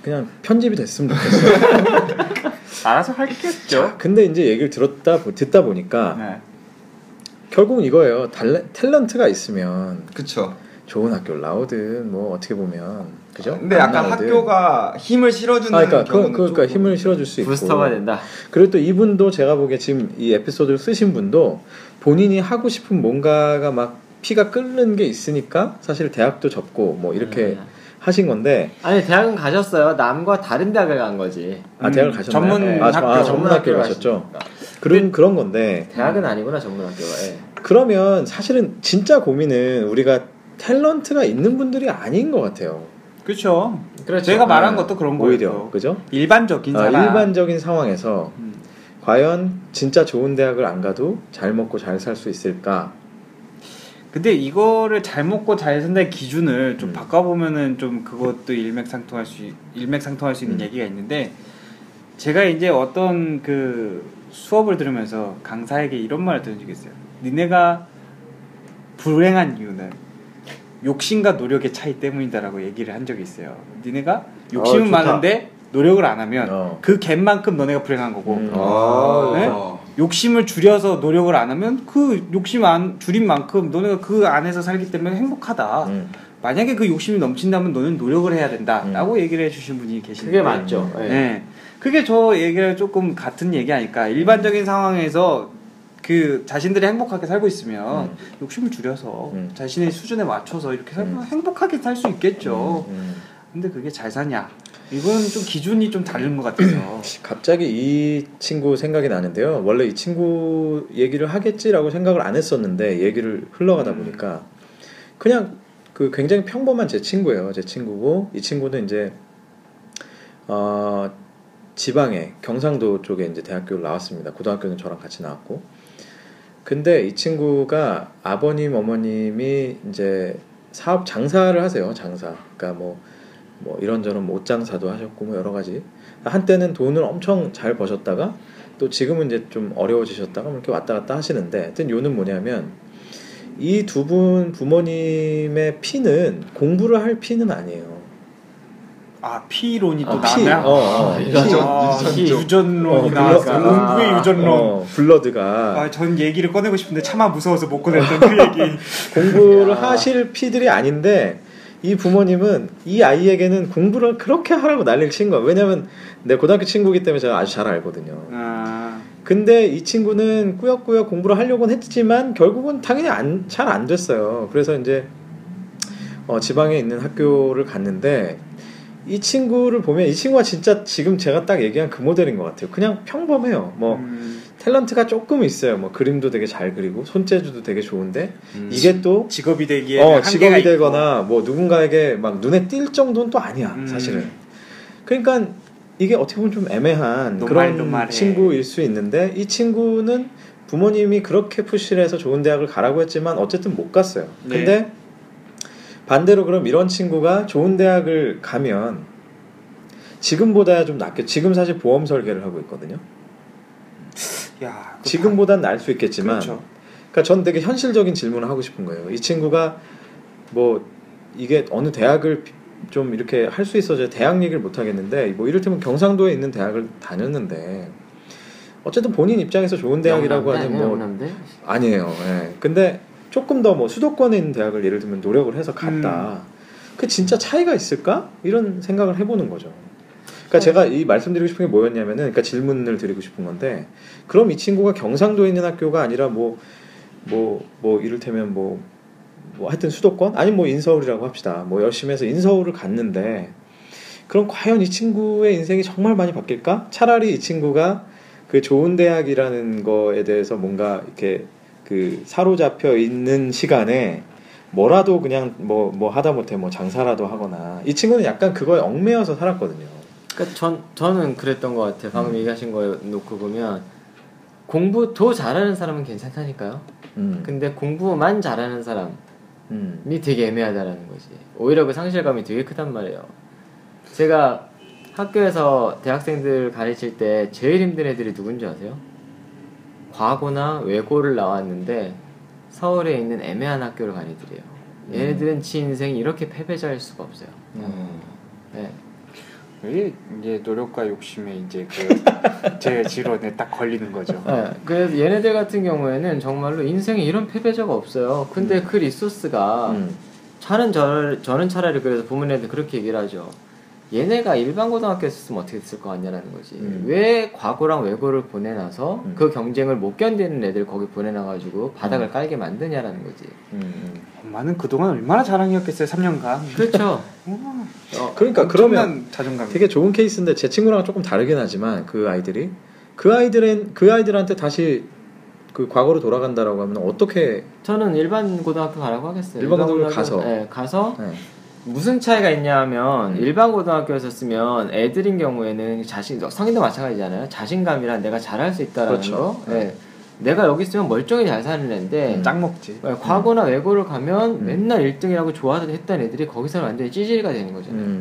그냥 편집이 됐으면 좋겠어요. 알아서 할겠죠. 근데 이제 얘기를 듣다 보니까 네. 결국은 이거예요. 탤런트가 있으면 그쵸. 좋은 학교 나오든 뭐 어떻게 보면 그죠? 근데 약간 나오든. 학교가 힘을 실어주는 그러니까, 경우는 그러니까 힘을 실어줄 수 있고 부스터가 된다. 그리고 또 이분도 제가 보기에 지금 이 에피소드를 쓰신 분도 본인이 하고 싶은 뭔가가 막 피가 끓는 게 있으니까 사실 대학도 접고 뭐 이렇게 하신 건데 아니 대학은 가셨어요. 남과 다른 대학을 간 거지. 아 대학을 가셨나요? 전문학교를 가셨죠. 그런 건데 대학은 아니구나 전문학교가. 예. 그러면 사실은 진짜 고민은 우리가 탤런트가 있는 분들이 아닌 것 같아요. 그렇죠. 제가 말한 것도 그런 거예요. 오히려 그죠? 일반적인 사람. 일반적인 상황에서 과연 진짜 좋은 대학을 안 가도 잘 먹고 잘 살 수 있을까? 근데 이거를 잘 먹고 잘 산다는 기준을 좀 바꿔보면은 좀 그것도 일맥상통할 수 있는 얘기가 있는데 제가 이제 어떤 그 수업을 들으면서 강사에게 이런 말을 들은 적이 있어요. 니네가 불행한 이유는 욕심과 노력의 차이 때문이다라고 얘기를 한 적이 있어요. 니네가 욕심은 많은데 노력을 안 하면 그 갭만큼 너네가 불행한 거고. 네? 욕심을 줄여서 노력을 안 하면 그 욕심 안 줄인 만큼 너네가 그 안에서 살기 때문에 행복하다. 만약에 그 욕심이 넘친다면 너는 노력을 해야 된다. 라고 얘기를 해주신 분이 계신데 그게 맞죠. 네. 그게 저 얘기랑 조금 같은 얘기 아닐까. 일반적인 상황에서 그 자신들이 행복하게 살고 있으면 욕심을 줄여서 자신의 수준에 맞춰서 이렇게 살면 행복하게 살 수 있겠죠. 근데 그게 잘 사냐? 이건 좀 기준이 좀 다른 것 같아서 갑자기 이 친구 생각이 나는데요. 원래 이 친구 얘기를 하겠지라고 생각을 안 했었는데 얘기를 흘러가다 보니까 그냥 그 굉장히 평범한 제 친구예요. 제 친구고 이 친구는 이제 지방에 경상도 쪽에 이제 대학교를 나왔습니다. 고등학교는 저랑 같이 나왔고 근데 이 친구가 아버님 어머님이 이제 사업 장사를 하세요. 장사 그러니까 뭐 이런저런 옷 장사도 하셨고 뭐 여러 가지 한때는 돈을 엄청 잘 버셨다가 또 지금은 이제 좀 어려워지셨다가 이렇게 왔다 갔다 하시는데 하여튼 요는 뭐냐면 이 두 분 부모님의 피는 공부를 할 피는 아니에요. 아 피론이 또 나면 유전론이나 공부의 유전론 블러드가 전 얘기를 꺼내고 싶은데 차마 무서워서 못 꺼냈던 그 얘기 공부를 하실 피들이 아닌데 이 부모님은 이 아이에게는 공부를 그렇게 하라고 난리를 친 거야. 왜냐면 내 고등학교 친구이기 때문에 제가 아주 잘 알거든요. 근데 이 친구는 꾸역꾸역 공부를 하려고는 했지만 결국은 당연히 잘 안 됐어요. 그래서 이제 지방에 있는 학교를 갔는데 이 친구를 보면 이 친구가 진짜 지금 제가 딱 얘기한 그 모델인 것 같아요. 그냥 평범해요. 뭐 탤런트가 조금 있어요. 뭐 그림도 되게 잘 그리고 손재주도 되게 좋은데 이게 또 직업이 되기에 직업이 있고. 되거나 뭐 누군가에게 막 눈에 띌 정도는 또 아니야 사실은. 그러니까 이게 어떻게 보면 좀 애매한 그런 친구일 수 있는데 이 친구는 부모님이 그렇게 푸시를 해서 좋은 대학을 가라고 했지만 어쨌든 못 갔어요. 네. 근데 반대로 그럼 이런 친구가 좋은 대학을 가면 지금보다 좀 낫겠죠. 지금 사실 보험 설계를 하고 있거든요. 야, 지금보단 날 수 있겠지만 그렇죠. 그러니까 전 되게 현실적인 질문을 하고 싶은 거예요. 이 친구가 뭐 이게 어느 대학을 좀 이렇게 할 수 있어서 대학 얘기를 못 하겠는데 뭐 이를테면 경상도에 있는 대학을 다녔는데 어쨌든 본인 입장에서 좋은 대학이라고 하는 뭐 아니에요. 예. 근데 조금 더 뭐 수도권에 있는 대학을 예를 들면 노력을 해서 갔다. 그 진짜 차이가 있을까? 이런 생각을 해보는 거죠. 그러니까 제가 이 말씀드리고 싶은 게 뭐였냐면은, 그러니까 질문을 드리고 싶은 건데, 그럼 이 친구가 경상도에 있는 학교가 아니라 이를테면 뭐 하여튼 수도권? 아니 뭐 인서울이라고 합시다. 뭐 열심히 해서 인서울을 갔는데, 그럼 과연 이 친구의 인생이 정말 많이 바뀔까? 차라리 이 친구가 그 좋은 대학이라는 거에 대해서 뭔가 이렇게 그 사로잡혀 있는 시간에 뭐라도 그냥 뭐 하다못해 뭐 장사라도 하거나, 이 친구는 약간 그거에 얽매여서 살았거든요. 그러니까 저는 그랬던 것 같아요. 방금 얘기하신 거에 놓고 보면, 공부 더 잘하는 사람은 괜찮다니까요. 근데 공부만 잘하는 사람이 되게 애매하다라는 거지. 오히려 그 상실감이 되게 크단 말이에요. 제가 학교에서 대학생들 가르칠 때 제일 힘든 애들이 누군지 아세요? 과고나 외고를 나왔는데 서울에 있는 애매한 학교를 간 애들이에요. 얘네들은 지 인생이 이렇게 패배자일 수가 없어요. 네. 이제 노력과 욕심에 이제 그 제 지론에 딱 걸리는 거죠. 네. 그래서 얘네들 같은 경우에는 정말로 인생에 이런 패배자가 없어요. 근데 그 리소스가 저는 차라리 그래서 부모님한테 그렇게 얘기를 하죠. 얘네가 일반 고등학교에서 쓰면 어떻게 됐을 것 같냐라는 거지. 왜 과고랑 외고를 보내놔서 그 경쟁을 못 견디는 애들 거기 보내놔가지고 바닥을 깔게 만드냐라는 거지. 엄마는 그동안 얼마나 자랑이었겠어요, 3년간. 그렇죠. 그러니까 그러면 자존감. 되게 좋은 케이스인데, 제 친구랑 조금 다르긴 하지만 그 아이들한테 다시 그 과거로 돌아간다라고 하면 어떻게? 저는 일반 고등학교 가라고 하겠어요. 일반 고등학교 가서. 네, 가서. 네. 무슨 차이가 있냐 하면, 일반 고등학교에서 쓰면 애들인 경우에는 성인도 마찬가지잖아요. 자신감이란 내가 잘할 수 있다라는, 그렇죠, 거. 네. 내가 여기 있으면 멀쩡히 잘 사는 애인데 짱 먹지. 과거나 외고를 가면 맨날 1등이라고 좋아했던 애들이 거기서는 완전히 찌질이가 되는 거잖아요.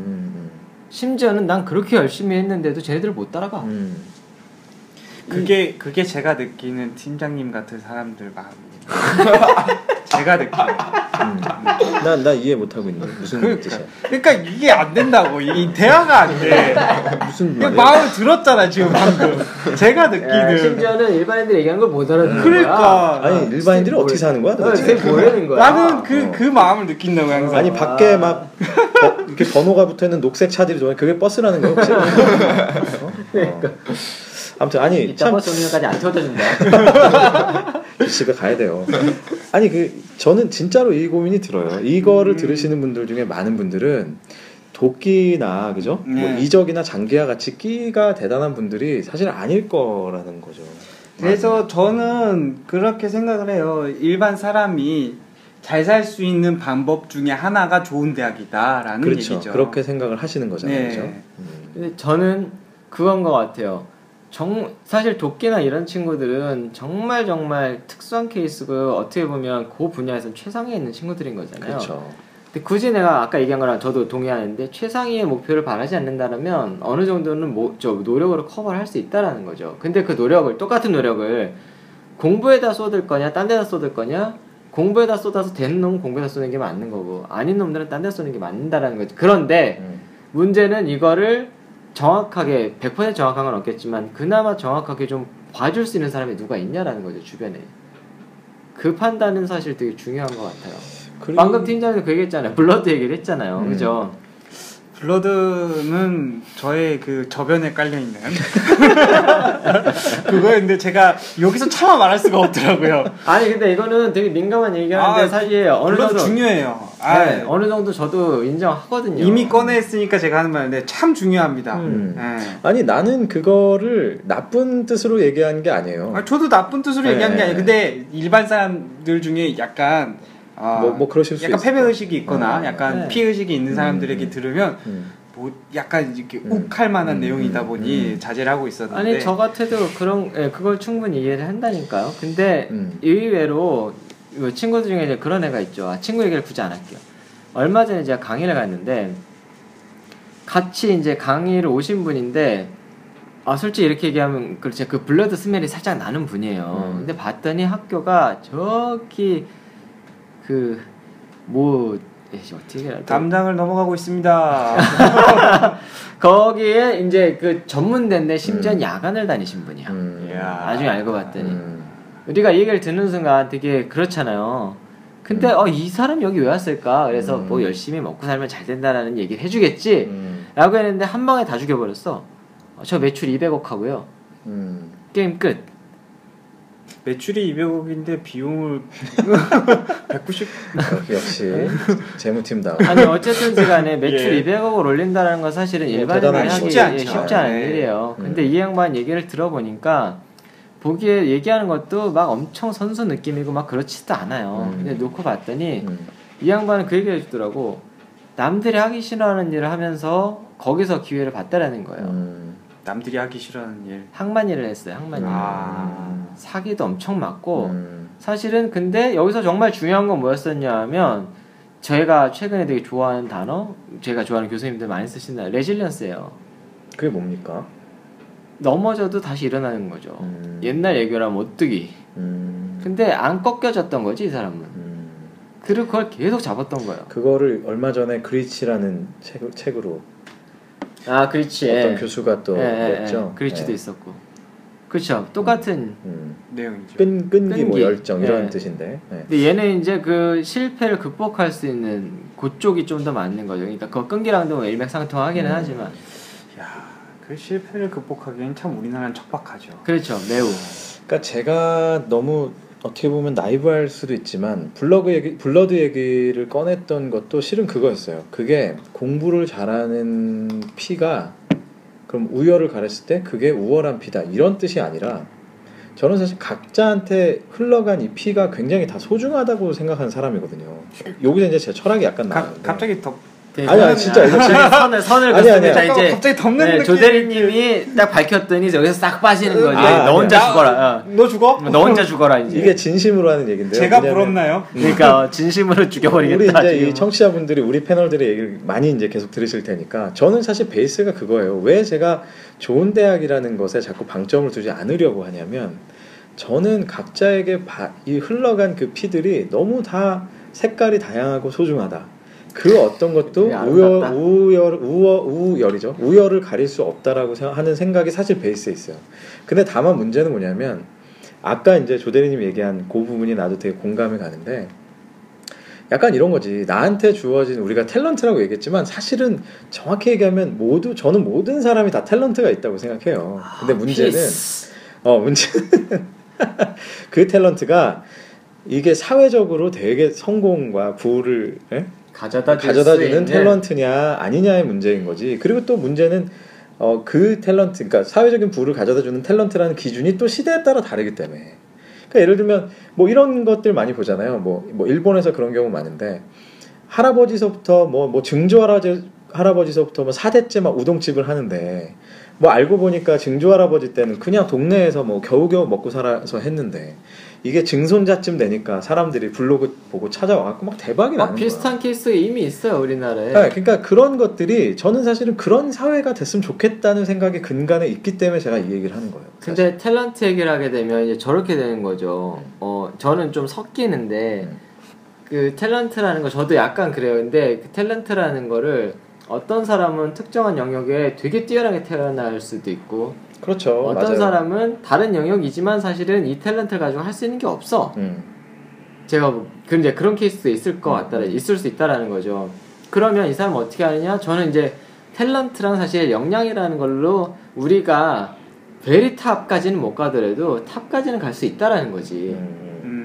심지어는 난 그렇게 열심히 했는데도 쟤네들을 못 따라가. 그게 제가 느끼는 팀장님 같은 사람들 마음입니다. 제가 느끼는. 나 이해 못하고 있네. 무슨 뜻이야? 그러니까 이게 안 된다고. 이 대화가 안 돼. 무슨 마음을 들었잖아 지금 방금. 제가 느끼는. 야, 심지어는 일반인들이 얘기하는 걸 못 알아듣는, 그러니까, 거야. 그러니까. 아니 일반인들은 어떻게 사는 거야? 도대체 뭐라는 거야? 나는 그 마음을 느낀다고 항상. 아니 밖에 막 이렇게 번호가 붙어있는 녹색 차들이 좋아해. 그게 버스라는 거야 혹시? 그러니까. 아무튼 아니 이따 참. 버스 오는 날까지 안 태워준다. 집에 가야 돼요. 아니 저는 진짜로 이 고민이 들어요. 이거를 들으시는 분들 중에 많은 분들은 도끼나, 그죠? 네. 뭐 이적이나 장기와 같이 끼가 대단한 분들이 사실 아닐 거라는 거죠. 그래서 저는 그렇게 생각을 해요. 일반 사람이 잘 살 수 있는 방법 중에 하나가 좋은 대학이다라는, 그렇죠, 얘기죠. 그렇게 생각을 하시는 거잖아요. 네. 그렇죠? 근데 저는 그건 것 같아요. 사실 도끼나 이런 친구들은 정말 특수한 케이스고, 어떻게 보면 그 분야에서는 최상위에 있는 친구들인 거잖아요. 그쵸. 근데 굳이 내가 아까 얘기한 거랑 저도 동의하는데, 최상위의 목표를 바라지 않는다면 어느 정도는 노력으로 커버를 할 수 있다라는 거죠. 근데 그 노력을, 똑같은 노력을 공부에다 쏟을 거냐 딴 데다 쏟을 거냐, 공부에다 쏟아서 되는 놈은 공부에다 쏟는 게 맞는 거고, 아닌 놈들은 딴 데다 쏟는 게 맞는다라는 거죠. 그런데 문제는 이거를 정확하게 100% 정확한 건 없겠지만 그나마 정확하게 좀 봐줄 수 있는 사람이 누가 있냐라는 거죠, 주변에. 그 판단은 사실 되게 중요한 것 같아요. 방금 팀장님도 그 얘기했잖아요. 블러드 얘기를 했잖아요. 그죠? 블러드는 저의 그 저변에 깔려있는 그거였는데 제가 여기서 차마 말할 수가 없더라고요. 아니 근데 이거는 되게 민감한 얘기하는데, 사실 어느 정도 중요해요. 네, 어느 정도 저도 인정하거든요. 이미 꺼냈으니까 제가 하는 말인데 참 중요합니다. 네. 아니 나는 그거를 나쁜 뜻으로 얘기한 게 아니에요. 저도 나쁜 뜻으로 얘기한 게 아니에요. 근데 일반 사람들 중에 약간 그러실 수 있어요. 약간 패배 의식이 있거나 약간 피해 의식이 있는 사람들에게 들으면 약간 이렇게 욱할 만한 내용이다 보니 자제를 하고 있었는데, 아니 저 같아도 그걸 충분히 이해를 한다니까요. 근데 의외로 친구들 중에 이제 그런 애가 있죠. 친구 얘기를 굳이 안 할게요. 얼마 전에 제가 강의를 갔는데, 같이 이제 강의를 오신 분인데, 솔직히 이렇게 얘기하면 그렇지, 그 블러드 스멜이 살짝 나는 분이에요. 근데 봤더니 학교가 저기 어떻게 해야 돼? 담당을 넘어가고 있습니다. 거기에 이제 그 전문대인데 심지어 야간을 다니신 분이야. 나중에 알고 봤더니 우리가 얘기를 듣는 순간 되게 그렇잖아요. 근데 이 사람 여기 왜 왔을까? 그래서 뭐 열심히 먹고 살면 잘 된다라는 얘기를 해주겠지 라고 했는데 한 방에 다 죽여버렸어. 저 매출 200억 하고요. 게임 끝. 매출이 200억인데 비용을 190. 역시 재무팀다. 아니 어쨌든 간에 매출 예. 200억을 올린다는 건 사실은 일반인이 하기 쉽지 않은 일이에요. 근데 이 양반 얘기를 들어보니까 보기에 얘기하는 것도 막 엄청 선수 느낌이고 막 그렇지도 않아요. 근데 놓고 봤더니 이 양반은 그 얘기를 해주더라고. 남들이 하기 싫어하는 일을 하면서 거기서 기회를 봤다라는 거예요. 남들이 하기 싫어하는 일. 항만 일을 했어요. 항만 일. 사기도 엄청 맞고 사실은 근데 여기서 정말 중요한 건 뭐였었냐 하면 제가 최근에 되게 좋아하는 단어, 제가 좋아하는 교수님들 많이 쓰시는 레질리언스예요. 그게 뭡니까? 넘어져도 다시 일어나는 거죠. 옛날 얘기로 하면 오뚜기. 근데 안 꺾여졌던 거지 이 사람은. 그리고 그걸 계속 잡았던 거예요. 그거를 얼마 전에 그리치라는 책으로 아 그리치 어떤 교수가 또 냈죠. 그리치도 있었고. 그렇죠. 똑같은 내용이죠. 끈기 뭐 열정 이런 뜻인데. 네. 근데 얘는 이제 그 실패를 극복할 수 있는 그쪽이 좀 더 맞는 거죠. 그러니까 그 끈기랑도 일맥상통하기는 하지만. 야, 그 실패를 극복하기엔 참 우리나라는 척박하죠. 그렇죠, 매우. 그러니까 제가 너무 어떻게 보면 나이브할 수도 있지만 블러드 얘기를 꺼냈던 것도 실은 그거였어요. 그게 공부를 잘하는 피가 그럼 우열을 가렸을 때 그게 우월한 피다 이런 뜻이 아니라 저는 사실 각자한테 흘러간 이 피가 굉장히 다 소중하다고 생각하는 사람이거든요. 여기서 이제 제 철학이 약간 나왔는데 갑자기 더 아니야 진짜 이거 선을 긋습니다. 이제 갑자기 덮는 느낌. 조대리님이 딱 밝혔더니 여기서 싹 빠지는 거지. 너 혼자 죽어라. 너 죽어? 너 혼자 죽어라 이제. 이게 진심으로 하는 얘긴데요. 제가 부럽나요? 그러니까 진심으로 죽여버리겠다. 우리 이제 이 청취자분들이 우리 패널들의 얘기를 많이 이제 계속 들으실 테니까 저는 사실 베이스가 그거예요. 왜 제가 좋은 대학이라는 것에 자꾸 방점을 두지 않으려고 하냐면 저는 각자에게 이 흘러간 그 피들이 너무 다 색깔이 다양하고 소중하다. 그 어떤 것도 우열이죠. 우열을 가릴 수 없다라고 하는 생각이 사실 베이스에 있어요. 근데 다만 문제는 뭐냐면 아까 이제 조대리님 얘기한 그 부분이 나도 되게 공감이 가는데 약간 이런 거지. 나한테 주어진 우리가 탤런트라고 얘기했지만 사실은 정확히 얘기하면 저는 모든 사람이 다 탤런트가 있다고 생각해요. 근데 문제는 그 탤런트가 이게 사회적으로 되게 성공과 부를 가져다주는 탤런트냐 아니냐의 문제인 거지. 그리고 또 문제는 그 탤런트, 그러니까 사회적인 부를 가져다주는 탤런트라는 기준이 또 시대에 따라 다르기 때문에. 그러니까 예를 들면 뭐 이런 것들 많이 보잖아요. 뭐 일본에서 그런 경우 많은데 할아버지서부터 뭐 증조할아버지서부터 뭐 4대째 막 우동집을 하는데 뭐 알고 보니까 증조할아버지 때는 그냥 동네에서 뭐 겨우겨우 먹고 살아서 했는데. 이게 증손자쯤 되니까 사람들이 블로그 보고 찾아와갖고 막 대박이 나는 거야. 비슷한 케이스가 이미 있어요 우리나라에. 네, 그러니까 그런 것들이 저는 사실은 그런 사회가 됐으면 좋겠다는 생각이 근간에 있기 때문에 제가 이 얘기를 하는 거예요. 근데 탤런트 얘기를 하게 되면 이제 저렇게 되는 거죠. 저는 좀 섞이는데 그 탤런트라는 거 저도 약간 그래요. 근데 그 탤런트라는 거를 어떤 사람은 특정한 영역에 되게 뛰어나게 태어날 수도 있고 그렇죠. 어떤 맞아요. 사람은 다른 영역이지만 사실은 이 탤런트를 가지고 할 수 있는 게 없어. 제가 근데 그런 케이스도 있을 것 같다, 있을 수 있다라는 거죠. 그러면 이 사람은 어떻게 하느냐? 저는 이제 탤런트랑 사실 역량이라는 걸로 우리가 베리 탑까지는 못 가더라도 탑까지는 갈 수 있다라는 거지.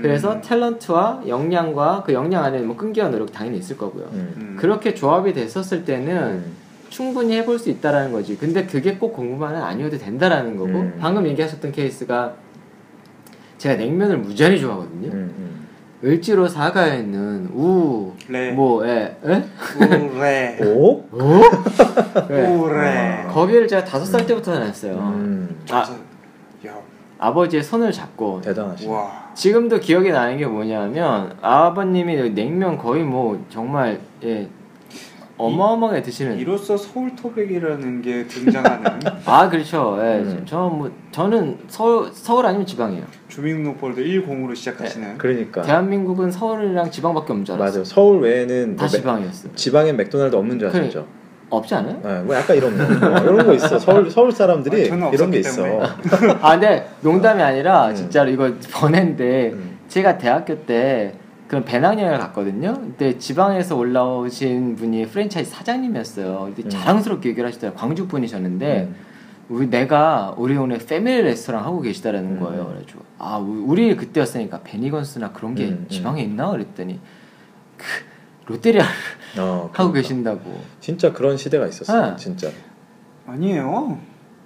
그래서 탤런트와 역량과 그 역량 안에 뭐 끈기와 노력 당연히 있을 거고요. 그렇게 조합이 됐었을 때는. 충분히 해볼 수 있다라는 거지. 근데 그게 꼭 공부만은 아니어도 된다라는 거고 방금 얘기하셨던 케이스가 제가 냉면을 무지하게 좋아하거든요. 을지로 사가에 있는 우레 거기를 제가 5살 때부터 다녔어요. 아버지의 손을 잡고 대단하시네. 지금도 기억이 나는 게 뭐냐면 아버님이 냉면 거의 뭐 정말 어마어마하게 드시는. 이로써 서울 토백이라는 게 등장하는. 아 그렇죠. 예, 저는 서울 아니면 지방이에요. 주민등록번호도 10으로 시작하시는. 예, 그러니까. 대한민국은 서울이랑 지방밖에 없는 줄 알았어요. 맞아요. 서울 외에는 다 지방이었어요. 지방엔 맥도날드 없는 줄 아셨죠? 없지 않아요? 예, 뭐 약간 이런 거 이런 거 있어. 서울 사람들이 이런 게 있어. 아 근데 농담이 아니라 진짜로 이거 번외인데 제가 대학교 때 그런 배낭여행을 갔거든요. 근데 지방에서 올라오신 분이 프랜차이즈 사장님이었어요. 근데 자랑스럽게 얘기를 하시더라고요. 광주 분이셨는데 내가 우레옥의 패밀리 레스토랑 하고 계시다라는 거예요. 그래가지고 아 우리 그때였으니까 베니건스나 그런 게 지방에 있나 그랬더니 롯데리아를 하고 계신다고. 진짜 그런 시대가 있었어요. 네. 진짜. 아니에요.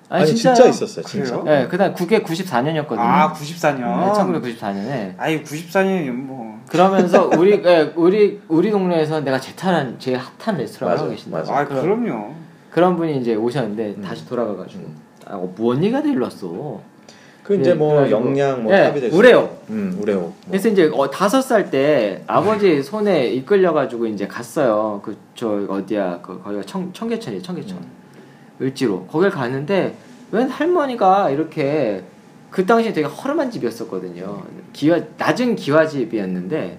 아니 진짜 있었어요. 진짜. 네, 그다음 그게 94년이었거든요. 아 94년. 네, 1994년에. 아니 94년이 뭐. 그러면서 우리 네, 우리 동네에서 내가 제일 핫한 레스토랑 하고 계신다. 아 그럼요. 그런 분이 이제 오셨는데 다시 돌아가가지고 아 뭐 언니가 데리러 왔어. 그 이제 뭐 영양 뭐 합의돼. 네, 우래옥. 우래옥. 뭐. 그래서 이제 5살 때 아버지 손에 이끌려가지고 이제 갔어요. 그 저 어디야 그 거기가 청계천이에요. 청계천. 을지로 거길 갔는데 웬 할머니가 이렇게 그 당시에 되게 허름한 집이었었거든요. 낮은 기와집이었는데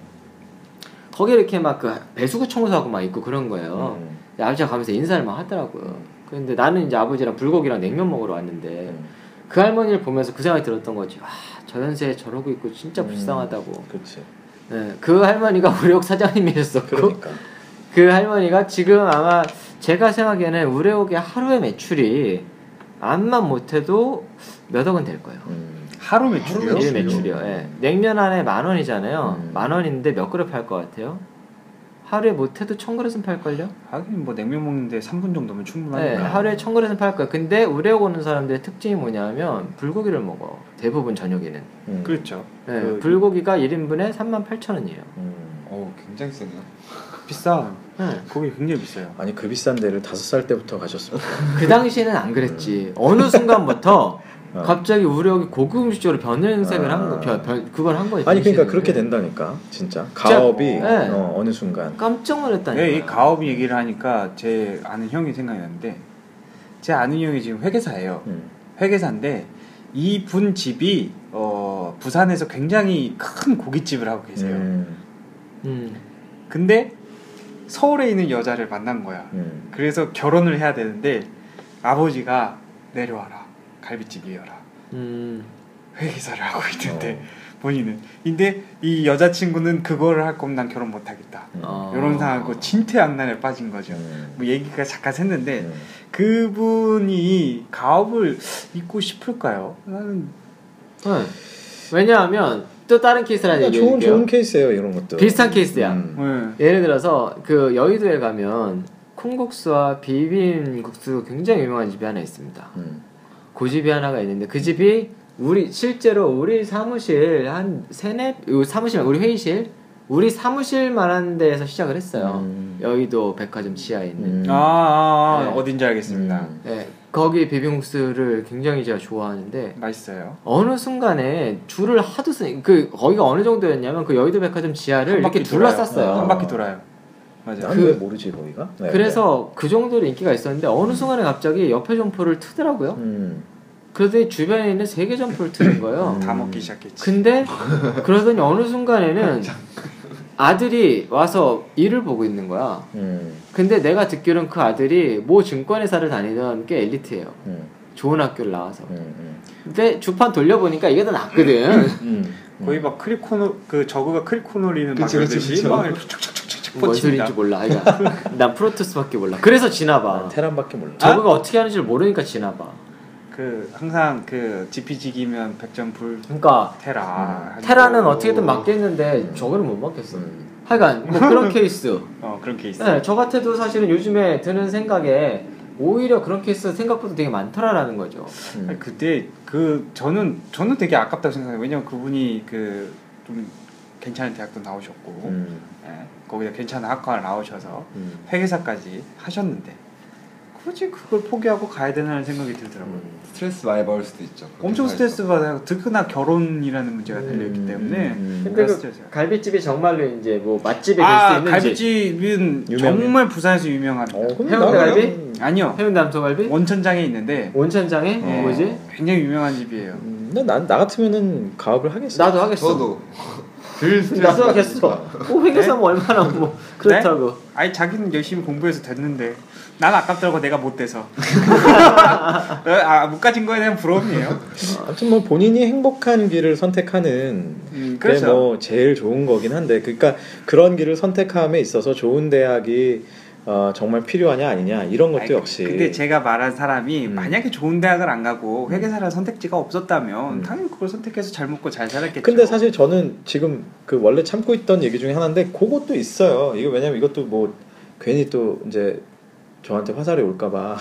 거기 이렇게 막 그 배수구 청소하고 막 있고 그런 거예요. 아버지가 가면서 인사를 막 하더라고요. 근데 나는 이제 아버지랑 불고기랑 냉면 먹으러 왔는데 그 할머니를 보면서 그 생각이 들었던 거지. 아, 저 연세에 저러고 있고 진짜 불쌍하다고. 그치. 네, 그 할머니가 우레옥 사장님이셨었고 그러니까. 그 할머니가 지금 아마 제가 생각에는 우레옥의 하루의 매출이 암만 못해도 몇 억은 될 거예요. 하루 매출이요? 일 매출이요. 예. 냉면 안에 10,000원이잖아요. 10,000원인데 몇 그릇 팔 것 같아요? 하루에 못해도 1,000그릇은 팔걸요? 하긴 뭐 냉면 먹는데 3분 정도면 충분하니까. 예, 하루에 1,000그릇은 팔 거예요. 근데 우레옥 오는 사람들의 특징이 뭐냐면 불고기를 먹어. 대부분 저녁에는. 그렇죠. 예, 그... 불고기가 1인분에 38,000원이에요. 오, 굉장히 세네요. 비싸. 네. 거기 굉장히 비싸요. 아니 그 비싼 데를 5살 때부터 가셨습니다. 그 당시에는 안 그랬지. 어느 순간부터 갑자기 우레옥이 고급 음식적으로 변형색을 한 거예요. 아니 그러니까 그렇게 된다니까 진짜. 가업이 네. 어느 순간 깜짝 놀랐다니까. 네, 이 가업 얘기를 하니까 제 아는 형이 생각이 났는데 제 아는 형이 지금 회계사예요. 회계사인데 이분 집이 부산에서 굉장히 큰 고깃집을 하고 계세요. 근데 서울에 있는 여자를 만난 거야. 그래서 결혼을 해야 되는데 아버지가 내려와라 갈비집 이어라 회계사를 하고 있는데 본인은 근데 이 여자친구는 그거를 할 거면 난 결혼 못하겠다 이런 상황이고 진퇴양난에 빠진 거죠. 뭐 얘기가 잠깐 했는데 그분이 가업을 잊고 싶을까요? 나는 왜냐하면 또 다른 케이스라는 얘기예요. 좋은 케이스예요, 이런 것도. 비슷한 케이스야. 예를 들어서 그 여의도에 가면 콩국수와 비빔국수 굉장히 유명한 집이 하나 있습니다. 그 집이 하나가 있는데 그 집이 실제로 우리 사무실 한 우리 회의실, 우리 사무실만한 데에서 시작을 했어요. 여의도 백화점 지하에 있는. 네. 어딘지 알겠습니다. 네. 거기 비빔국수를 굉장히 제가 좋아하는데 맛있어요. 어느 순간에 줄을 하도 그 거기가 어느 정도였냐면 그 여의도 백화점 지하를 이렇게 둘러쌌어요. 한 바퀴 돌아요. 맞아요. 왜 모르지 거기가? 네, 그래서 그 정도로 인기가 있었는데 어느 순간에 갑자기 옆에 점포를 트더라고요. 그러더니 주변에 있는 3개 점포를 트는 거예요. 다 먹기 시작했지. 근데 그러더니 어느 순간에는 아들이 와서 일을 보고 있는 거야. 근데 내가 듣기로는 그 아들이 모 증권회사를 다니던 꽤 엘리트예요. 좋은 학교를 나와서. 근데 주판 돌려보니까 이게 더 낫거든. 거의 막 크리코노 그 저그가 크리코노리는 막듯이 막 촉촉촉촉 뭔 소리인지 몰라. 난 프로토스밖에 몰라. 그래서 지나봐. 테란밖에 몰라. 저그가 어떻게 하는지 모르니까 지나봐. 그 항상 그 지피지기면 100점불 그러니까 테라는 어떻게든 막겠는데 저거는 못 막겠어. 하여간 뭐 그런 케이스. 그런 케이스. 네, 저 같아도 사실은 요즘에 드는 생각에 오히려 그런 케이스 생각보다 되게 많더라라는 거죠. 아니, 그때 그 저는 되게 아깝다고 생각해요. 왜냐면 그분이 그 좀 괜찮은 대학도 나오셨고 네, 거기다 괜찮은 학과를 나오셔서 회계사까지 하셨는데. 굳이 그걸 포기하고 가야 되나라는 생각이 들더라고요. 스트레스 많이 받을 수도 있죠. 엄청 스트레스 받아요. 특히나 결혼이라는 문제가 달려있기 때문에. 근데 그 갈비집이 정말로 이제 뭐 맛집이 될 수 있는지. 갈비집은 유명해. 정말 부산에서 유명합니다. 해운대 갈비? 아니요. 해운대 남서갈비? 원천장에 있는데. 원천장에? 네. 굉장히 유명한 집이에요. 근데 나 같으면은 가업을 하겠어. 나도 하겠어. 저도. 들쓰라겠어. 회계사 뭐 얼마나 뭐 그렇다고. 네? 아니 자기는 열심히 공부해서 됐는데 난 아깝더라고 내가 못 돼서. 아, 못 가진 거에 대한 부러움이에요. 아무튼 뭐 본인이 행복한 길을 선택하는 그렇죠. 게 뭐 제일 좋은 거긴 한데, 그러니까 그런 길을 선택함에 있어서 좋은 대학이 정말 필요하냐 아니냐 이런 것도 아니, 역시. 근데 제가 말한 사람이 만약에 좋은 대학을 안 가고 회계사를 선택지가 없었다면 당연히 그걸 선택해서 잘 먹고 잘 살았겠죠. 근데 사실 저는 지금 그 원래 참고 있던 얘기 중에 하나인데 그것도 있어요. 이거 왜냐면 이것도 뭐 괜히 또 이제 저한테 화살이 올까봐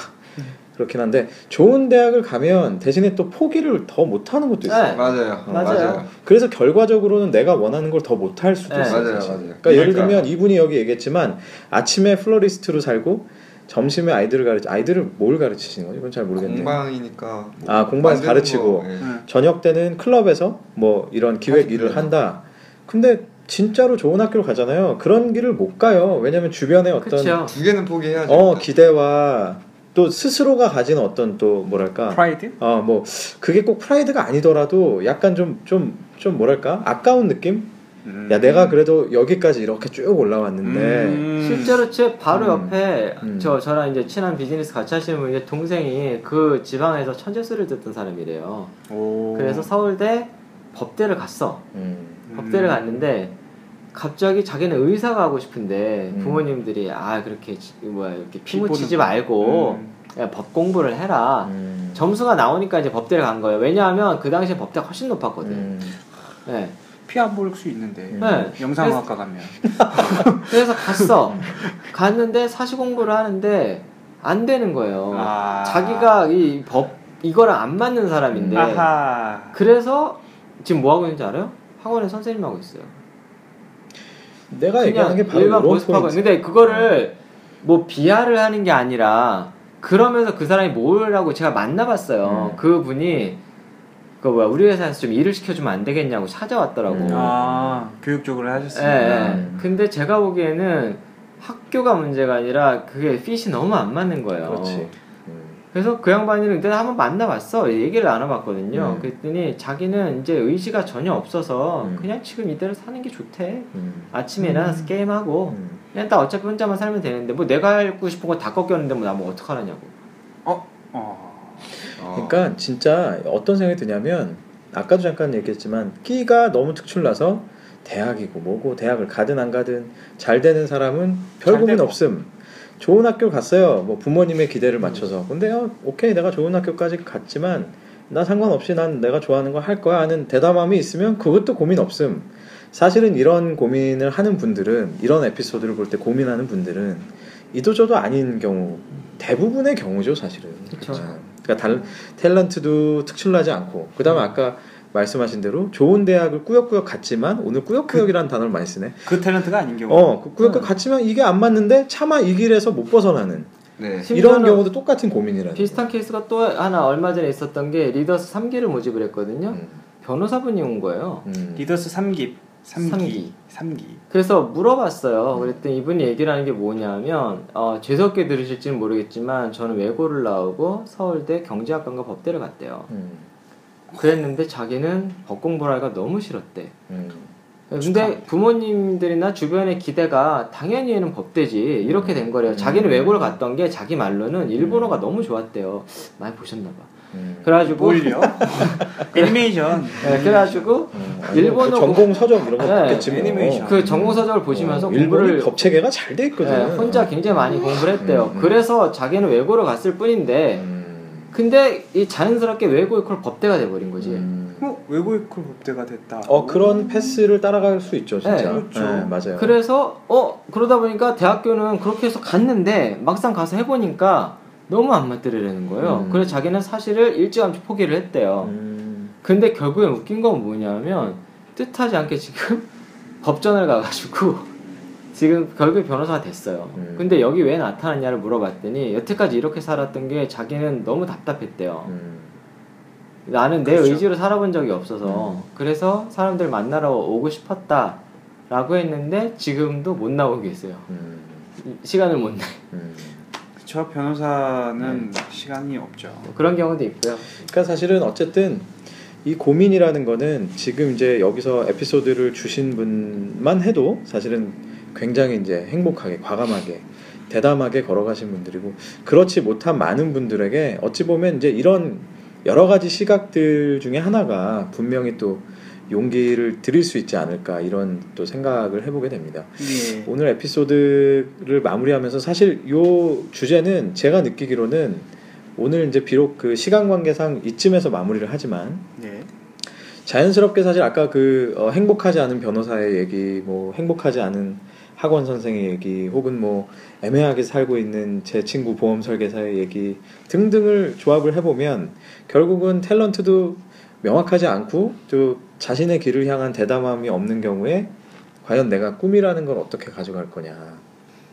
그렇긴 한데, 좋은 대학을 가면 대신에 또 포기를 더 못하는 것도 있어요. 네, 맞아요. 맞아요. 그래서 결과적으로는 내가 원하는 걸 더 못할 수도 네, 있어요. 맞아요, 맞아요. 그러니까 예를 들면 이분이 여기 얘기했지만 아침에 플로리스트로 살고 점심에 아이들을 가르치, 아이들을 뭘 가르치시는 거죠? 이건 잘 모르겠네요. 공방이니까. 뭐 아 공방에서 가르치고 거, 예. 저녁 때는 클럽에서 뭐 이런 기획 일을 한다. 근데 진짜로 좋은 학교를 가잖아요. 그런 길을 못 가요. 왜냐면 주변에 어떤 그쵸. 두 개는 포기해야죠. 기대와 또 스스로가 가진 어떤 또 뭐랄까 프라이드? 뭐 그게 꼭 프라이드가 아니더라도 약간 좀 뭐랄까 아까운 느낌? 야 내가 그래도 여기까지 이렇게 쭉 올라왔는데 실제로 제 바로 옆에 저랑 이제 친한 비즈니스 같이 하시는 분이 동생이 그 지방에서 천재수를 듣던 사람이래요. 오. 그래서 서울대 법대를 갔어. 법대를 갔는데 갑자기 자기는 의사가 하고 싶은데 부모님들이 아 그렇게 뭐야 이렇게 피묻히지 말고 법 공부를 해라. 점수가 나오니까 이제 법대를 간 거예요. 왜냐하면 그 당시에 법대가 훨씬 높았거든. 네. 피 안 볼 수 있는데 네. 영상학과 가면. 그래서 갔어. 갔는데 사시 공부를 하는데 안 되는 거예요. 아. 자기가 이 법 이거랑 안 맞는 사람인데. 아하. 그래서 지금 뭐 하고 있는지 알아요? 학원에 선생님 하고 있어요. 내가 얘기하는 게 바로 이런 포인트. 근데 그거를 뭐 비하를 하는 게 아니라 그러면서 그 사람이 뭐라고 제가 만나봤어요. 그 분이 그 뭐야 우리 회사에서 좀 일을 시켜주면 안 되겠냐고 찾아왔더라고. 아 교육 쪽으로 하셨습니다. 네. 근데 제가 보기에는 학교가 문제가 아니라 그게 핏이 너무 안 맞는 거예요. 그렇지. 그래서 그 양반이는 그때 한번 만나봤어. 얘기를 나눠봤거든요. 그랬더니 자기는 이제 의지가 전혀 없어서 그냥 지금 이대로 사는 게 좋대. 아침에 일어나서 게임하고 그냥 나 어차피 혼자만 살면 되는데 뭐 내가 하고 싶은 거 다 꺾였는데 뭐 나 뭐 어떡하라냐고. 그러니까 진짜 어떤 생각이 드냐면 아까도 잠깐 얘기했지만 끼가 너무 특출나서 대학이고 뭐고 대학을 가든 안 가든 잘 되는 사람은 별 고민 없음. 좋은 학교 갔어요. 뭐 부모님의 기대를 맞춰서. 근데 오케이 내가 좋은 학교까지 갔지만 나 상관없이 난 내가 좋아하는 거 할 거야 하는 대담함이 있으면 그것도 고민 없음. 사실은 이런 고민을 하는 분들은 이런 에피소드를 볼 때 고민하는 분들은 이도저도 아닌 경우 대부분의 경우죠 사실은. 그렇죠. 그러니까 탤런트도 특출나지 않고 그다음에 아까 말씀하신 대로 좋은 대학을 꾸역꾸역 갔지만 오늘 꾸역꾸역이라는 단어를 많이 쓰네. 그 탤런트가 아닌 경우. 그 꾸역꾸역 갔지만 이게 안 맞는데 차마 이 길에서 못 벗어나는. 네. 이런 경우도 똑같은 고민이라는. 비슷한 거. 케이스가 또 하나 얼마 전에 있었던 게 리더스 3기를 모집을 했거든요. 변호사분이 온 거예요. 리더스 3기. 그래서 물어봤어요. 그랬더니 이분이 얘기를 하는 게 뭐냐면 재수없게 들으실지는 모르겠지만 저는 외고를 나오고 서울대 경제학과인가 법대를 갔대요. 그랬는데 자기는 법 공부를 하기가 너무 싫었대. 근데 부모님들이나 주변의 기대가 당연히 얘는 법대지 이렇게 된 거래요. 자기는 외고를 갔던 게 자기 말로는 일본어가 너무 좋았대요. 많이 보셨나봐. 그래가지고 뭘요? 애니메이션. 네, 그래가지고 일본어 전공 서적 이런 거 봤겠지. 네, 애니메이션. 그 전공 서적을 보시면서 공부를 법 체계가 잘 돼 있거든. 네, 혼자 굉장히 많이 공부를 했대요. 그래서 자기는 외고를 갔을 뿐인데. 근데 이 자연스럽게 외고 이퀄 법대가 돼버린 거지. 외고 이퀄 법대가 됐다. 그런 패스를 따라갈 수 있죠, 진짜. 네, 그렇죠. 네, 맞아요. 그래서 그러다 보니까 대학교는 그렇게 해서 갔는데 막상 가서 해보니까 너무 안 맞더라는 거예요. 그래서 자기는 사실을 일찌감치 포기를 했대요. 근데 결국에 웃긴 건 뭐냐면 뜻하지 않게 지금 법전을 가가지고. 지금 결국 변호사가 됐어요. 근데 여기 왜 나타났냐를 물어봤더니 여태까지 이렇게 살았던 게 자기는 너무 답답했대요. 나는 내 의지로 살아본 적이 없어서 그래서 사람들 만나러 오고 싶었다 라고 했는데 지금도 못 나오고 계세요. 시간을 못 내. 그쵸, 변호사는 시간이 없죠. 그런 경우도 있고요. 그러니까 사실은 어쨌든 이 고민이라는 거는 지금 이제 여기서 에피소드를 주신 분만 해도 사실은 굉장히 이제 행복하게, 과감하게, 대담하게 걸어가신 분들이고, 그렇지 못한 많은 분들에게 어찌 보면 이제 이런 여러 가지 시각들 중에 하나가 분명히 또 용기를 드릴 수 있지 않을까, 이런 또 생각을 해보게 됩니다. 네. 오늘 에피소드를 마무리하면서 사실 요 주제는 제가 느끼기로는 오늘 이제 비록 그 시간 관계상 이쯤에서 마무리를 하지만, 네, 자연스럽게 사실 아까 그 행복하지 않은 변호사의 얘기, 뭐 행복하지 않은 학원 선생의 얘기, 혹은 뭐 애매하게 살고 있는 제 친구 보험 설계사의 얘기 등등을 조합을 해보면 결국은 탤런트도 명확하지 않고 또 자신의 길을 향한 대담함이 없는 경우에 과연 내가 꿈이라는 걸 어떻게 가져갈 거냐,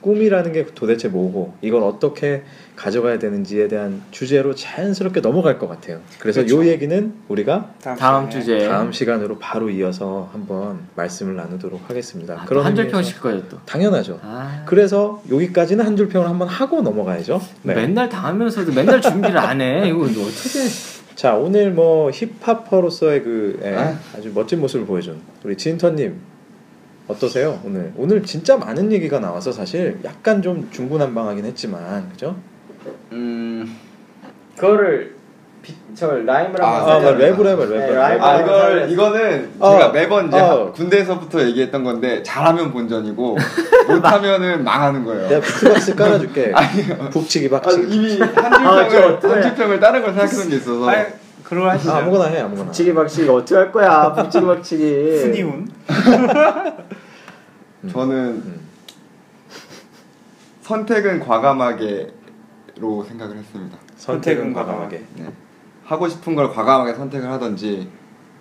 꿈이라는 게 도대체 뭐고 이걸 어떻게 가져가야 되는지에 대한 주제로 자연스럽게 넘어갈 것 같아요. 그래서 그렇죠. 이 얘기는 우리가 다음 주제, 다음 시간으로 바로 이어서 한번 말씀을 나누도록 하겠습니다. 아, 그런 한 줄평씩 거예요 또. 당연하죠. 아... 그래서 여기까지는 한 줄평을 한번 하고 넘어가야죠. 네. 맨날 당하면서도 맨날 준비를 안 해. 이거 어떻게? 자, 오늘 뭐 힙합퍼로서의 그 아주 멋진 모습을 보여준 우리 진터님. 어떠세요? 오늘 진짜 많은 얘기가 나와서 사실 약간 좀 중구난방하긴 했지만, 그죠? 그거를 라임을 하면서 랩을 이거는 제가 매번 이제 군대에서부터 얘기했던 건데, 잘하면 본전이고 못하면은 망하는 거예요. 내가 비트박스 깔아줄게. 아니요. 북치기 박치기. 이미 한 줄평을 다른 걸 생각하는 게 있어서. 아니, 그럼 하시죠. 아무거나 해, 아무거나. 북치기 박치기 어떻게 할 거야? 북치기 박치기. 스니운. 저는 선택은 과감하게로 생각을 했습니다. 선택은 과감하게. 네. 하고 싶은 걸 과감하게 선택을 하든지,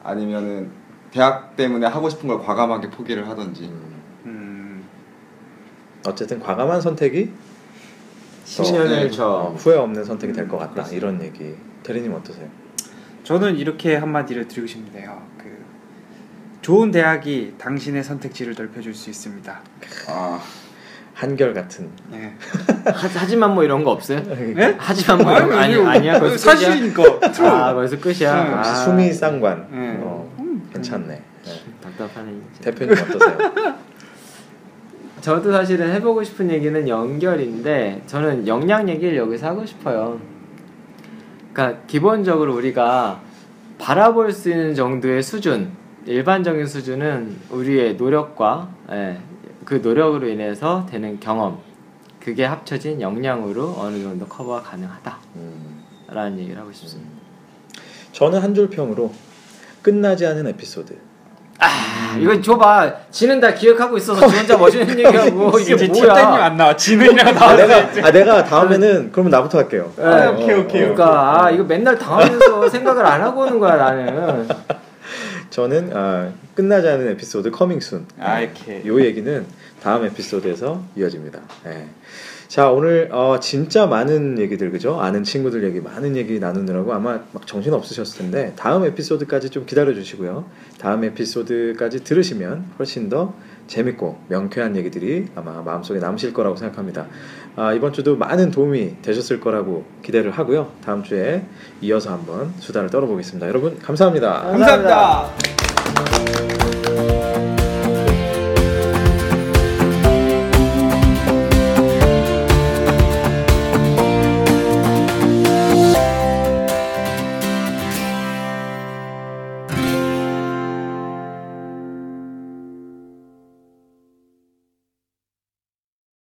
아니면은 대학 때문에 하고 싶은 걸 과감하게 포기를 하든지. 어쨌든 과감한 선택이 10년을 후회 없는 선택이 될 것 같다. 그렇습니다. 이런 얘기. 대리님 어떠세요? 저는 이렇게 한마디를 드리고 싶네요. 좋은 대학이 당신의 선택지를 넓혀줄 수 있습니다. 아, 한결같은. 네. 하지만 뭐 이런 거 없어요? 네? 하지만 뭐 이런 거 아니야. 벌써 사실이니까. 아, 벌써 끝이야. 수미 쌍관. 괜찮네. 네. 답답하네. 대표님 어떠세요? 저도 사실은 해보고 싶은 얘기는 연결인데, 저는 역량 얘기를 여기서 하고 싶어요. 그러니까 기본적으로 우리가 바라볼 수 있는 정도의 수준, 일반적인 수준은 우리의 노력과 그 노력으로 인해서 되는 경험, 그게 합쳐진 역량으로 어느 정도 커버가 가능하다 라는 얘기를 하고 싶습니다. 저는 한 줄평으로 끝나지 않은 에피소드. 이거 줘봐. 지는 다 기억하고 있어서 지 혼자 멋있는 얘기하고. 이게 뭐야? 칠대님 안 나와. 지는이랑 나왔어. 내가 다음에는 그럼 나부터 할게요. 오케이. 그러니까 이거 맨날 당하면서 생각을 안 하고 오는 거야 나는. 저는 끝나지 않은 에피소드 커밍순. 이렇게. 요 얘기는 다음 에피소드에서 이어집니다. 네. 자, 오늘 진짜 많은 얘기들, 그죠? 아는 친구들 얘기, 많은 얘기 나누느라고 아마 막 정신 없으셨을 텐데, 다음 에피소드까지 좀 기다려주시고요. 다음 에피소드까지 들으시면 훨씬 더 재밌고 명쾌한 얘기들이 아마 마음속에 남으실 거라고 생각합니다. 이번 주도 많은 도움이 되셨을 거라고 기대를 하고요. 다음 주에 이어서 한번 수다를 떨어보겠습니다. 여러분 감사합니다. 감사합니다.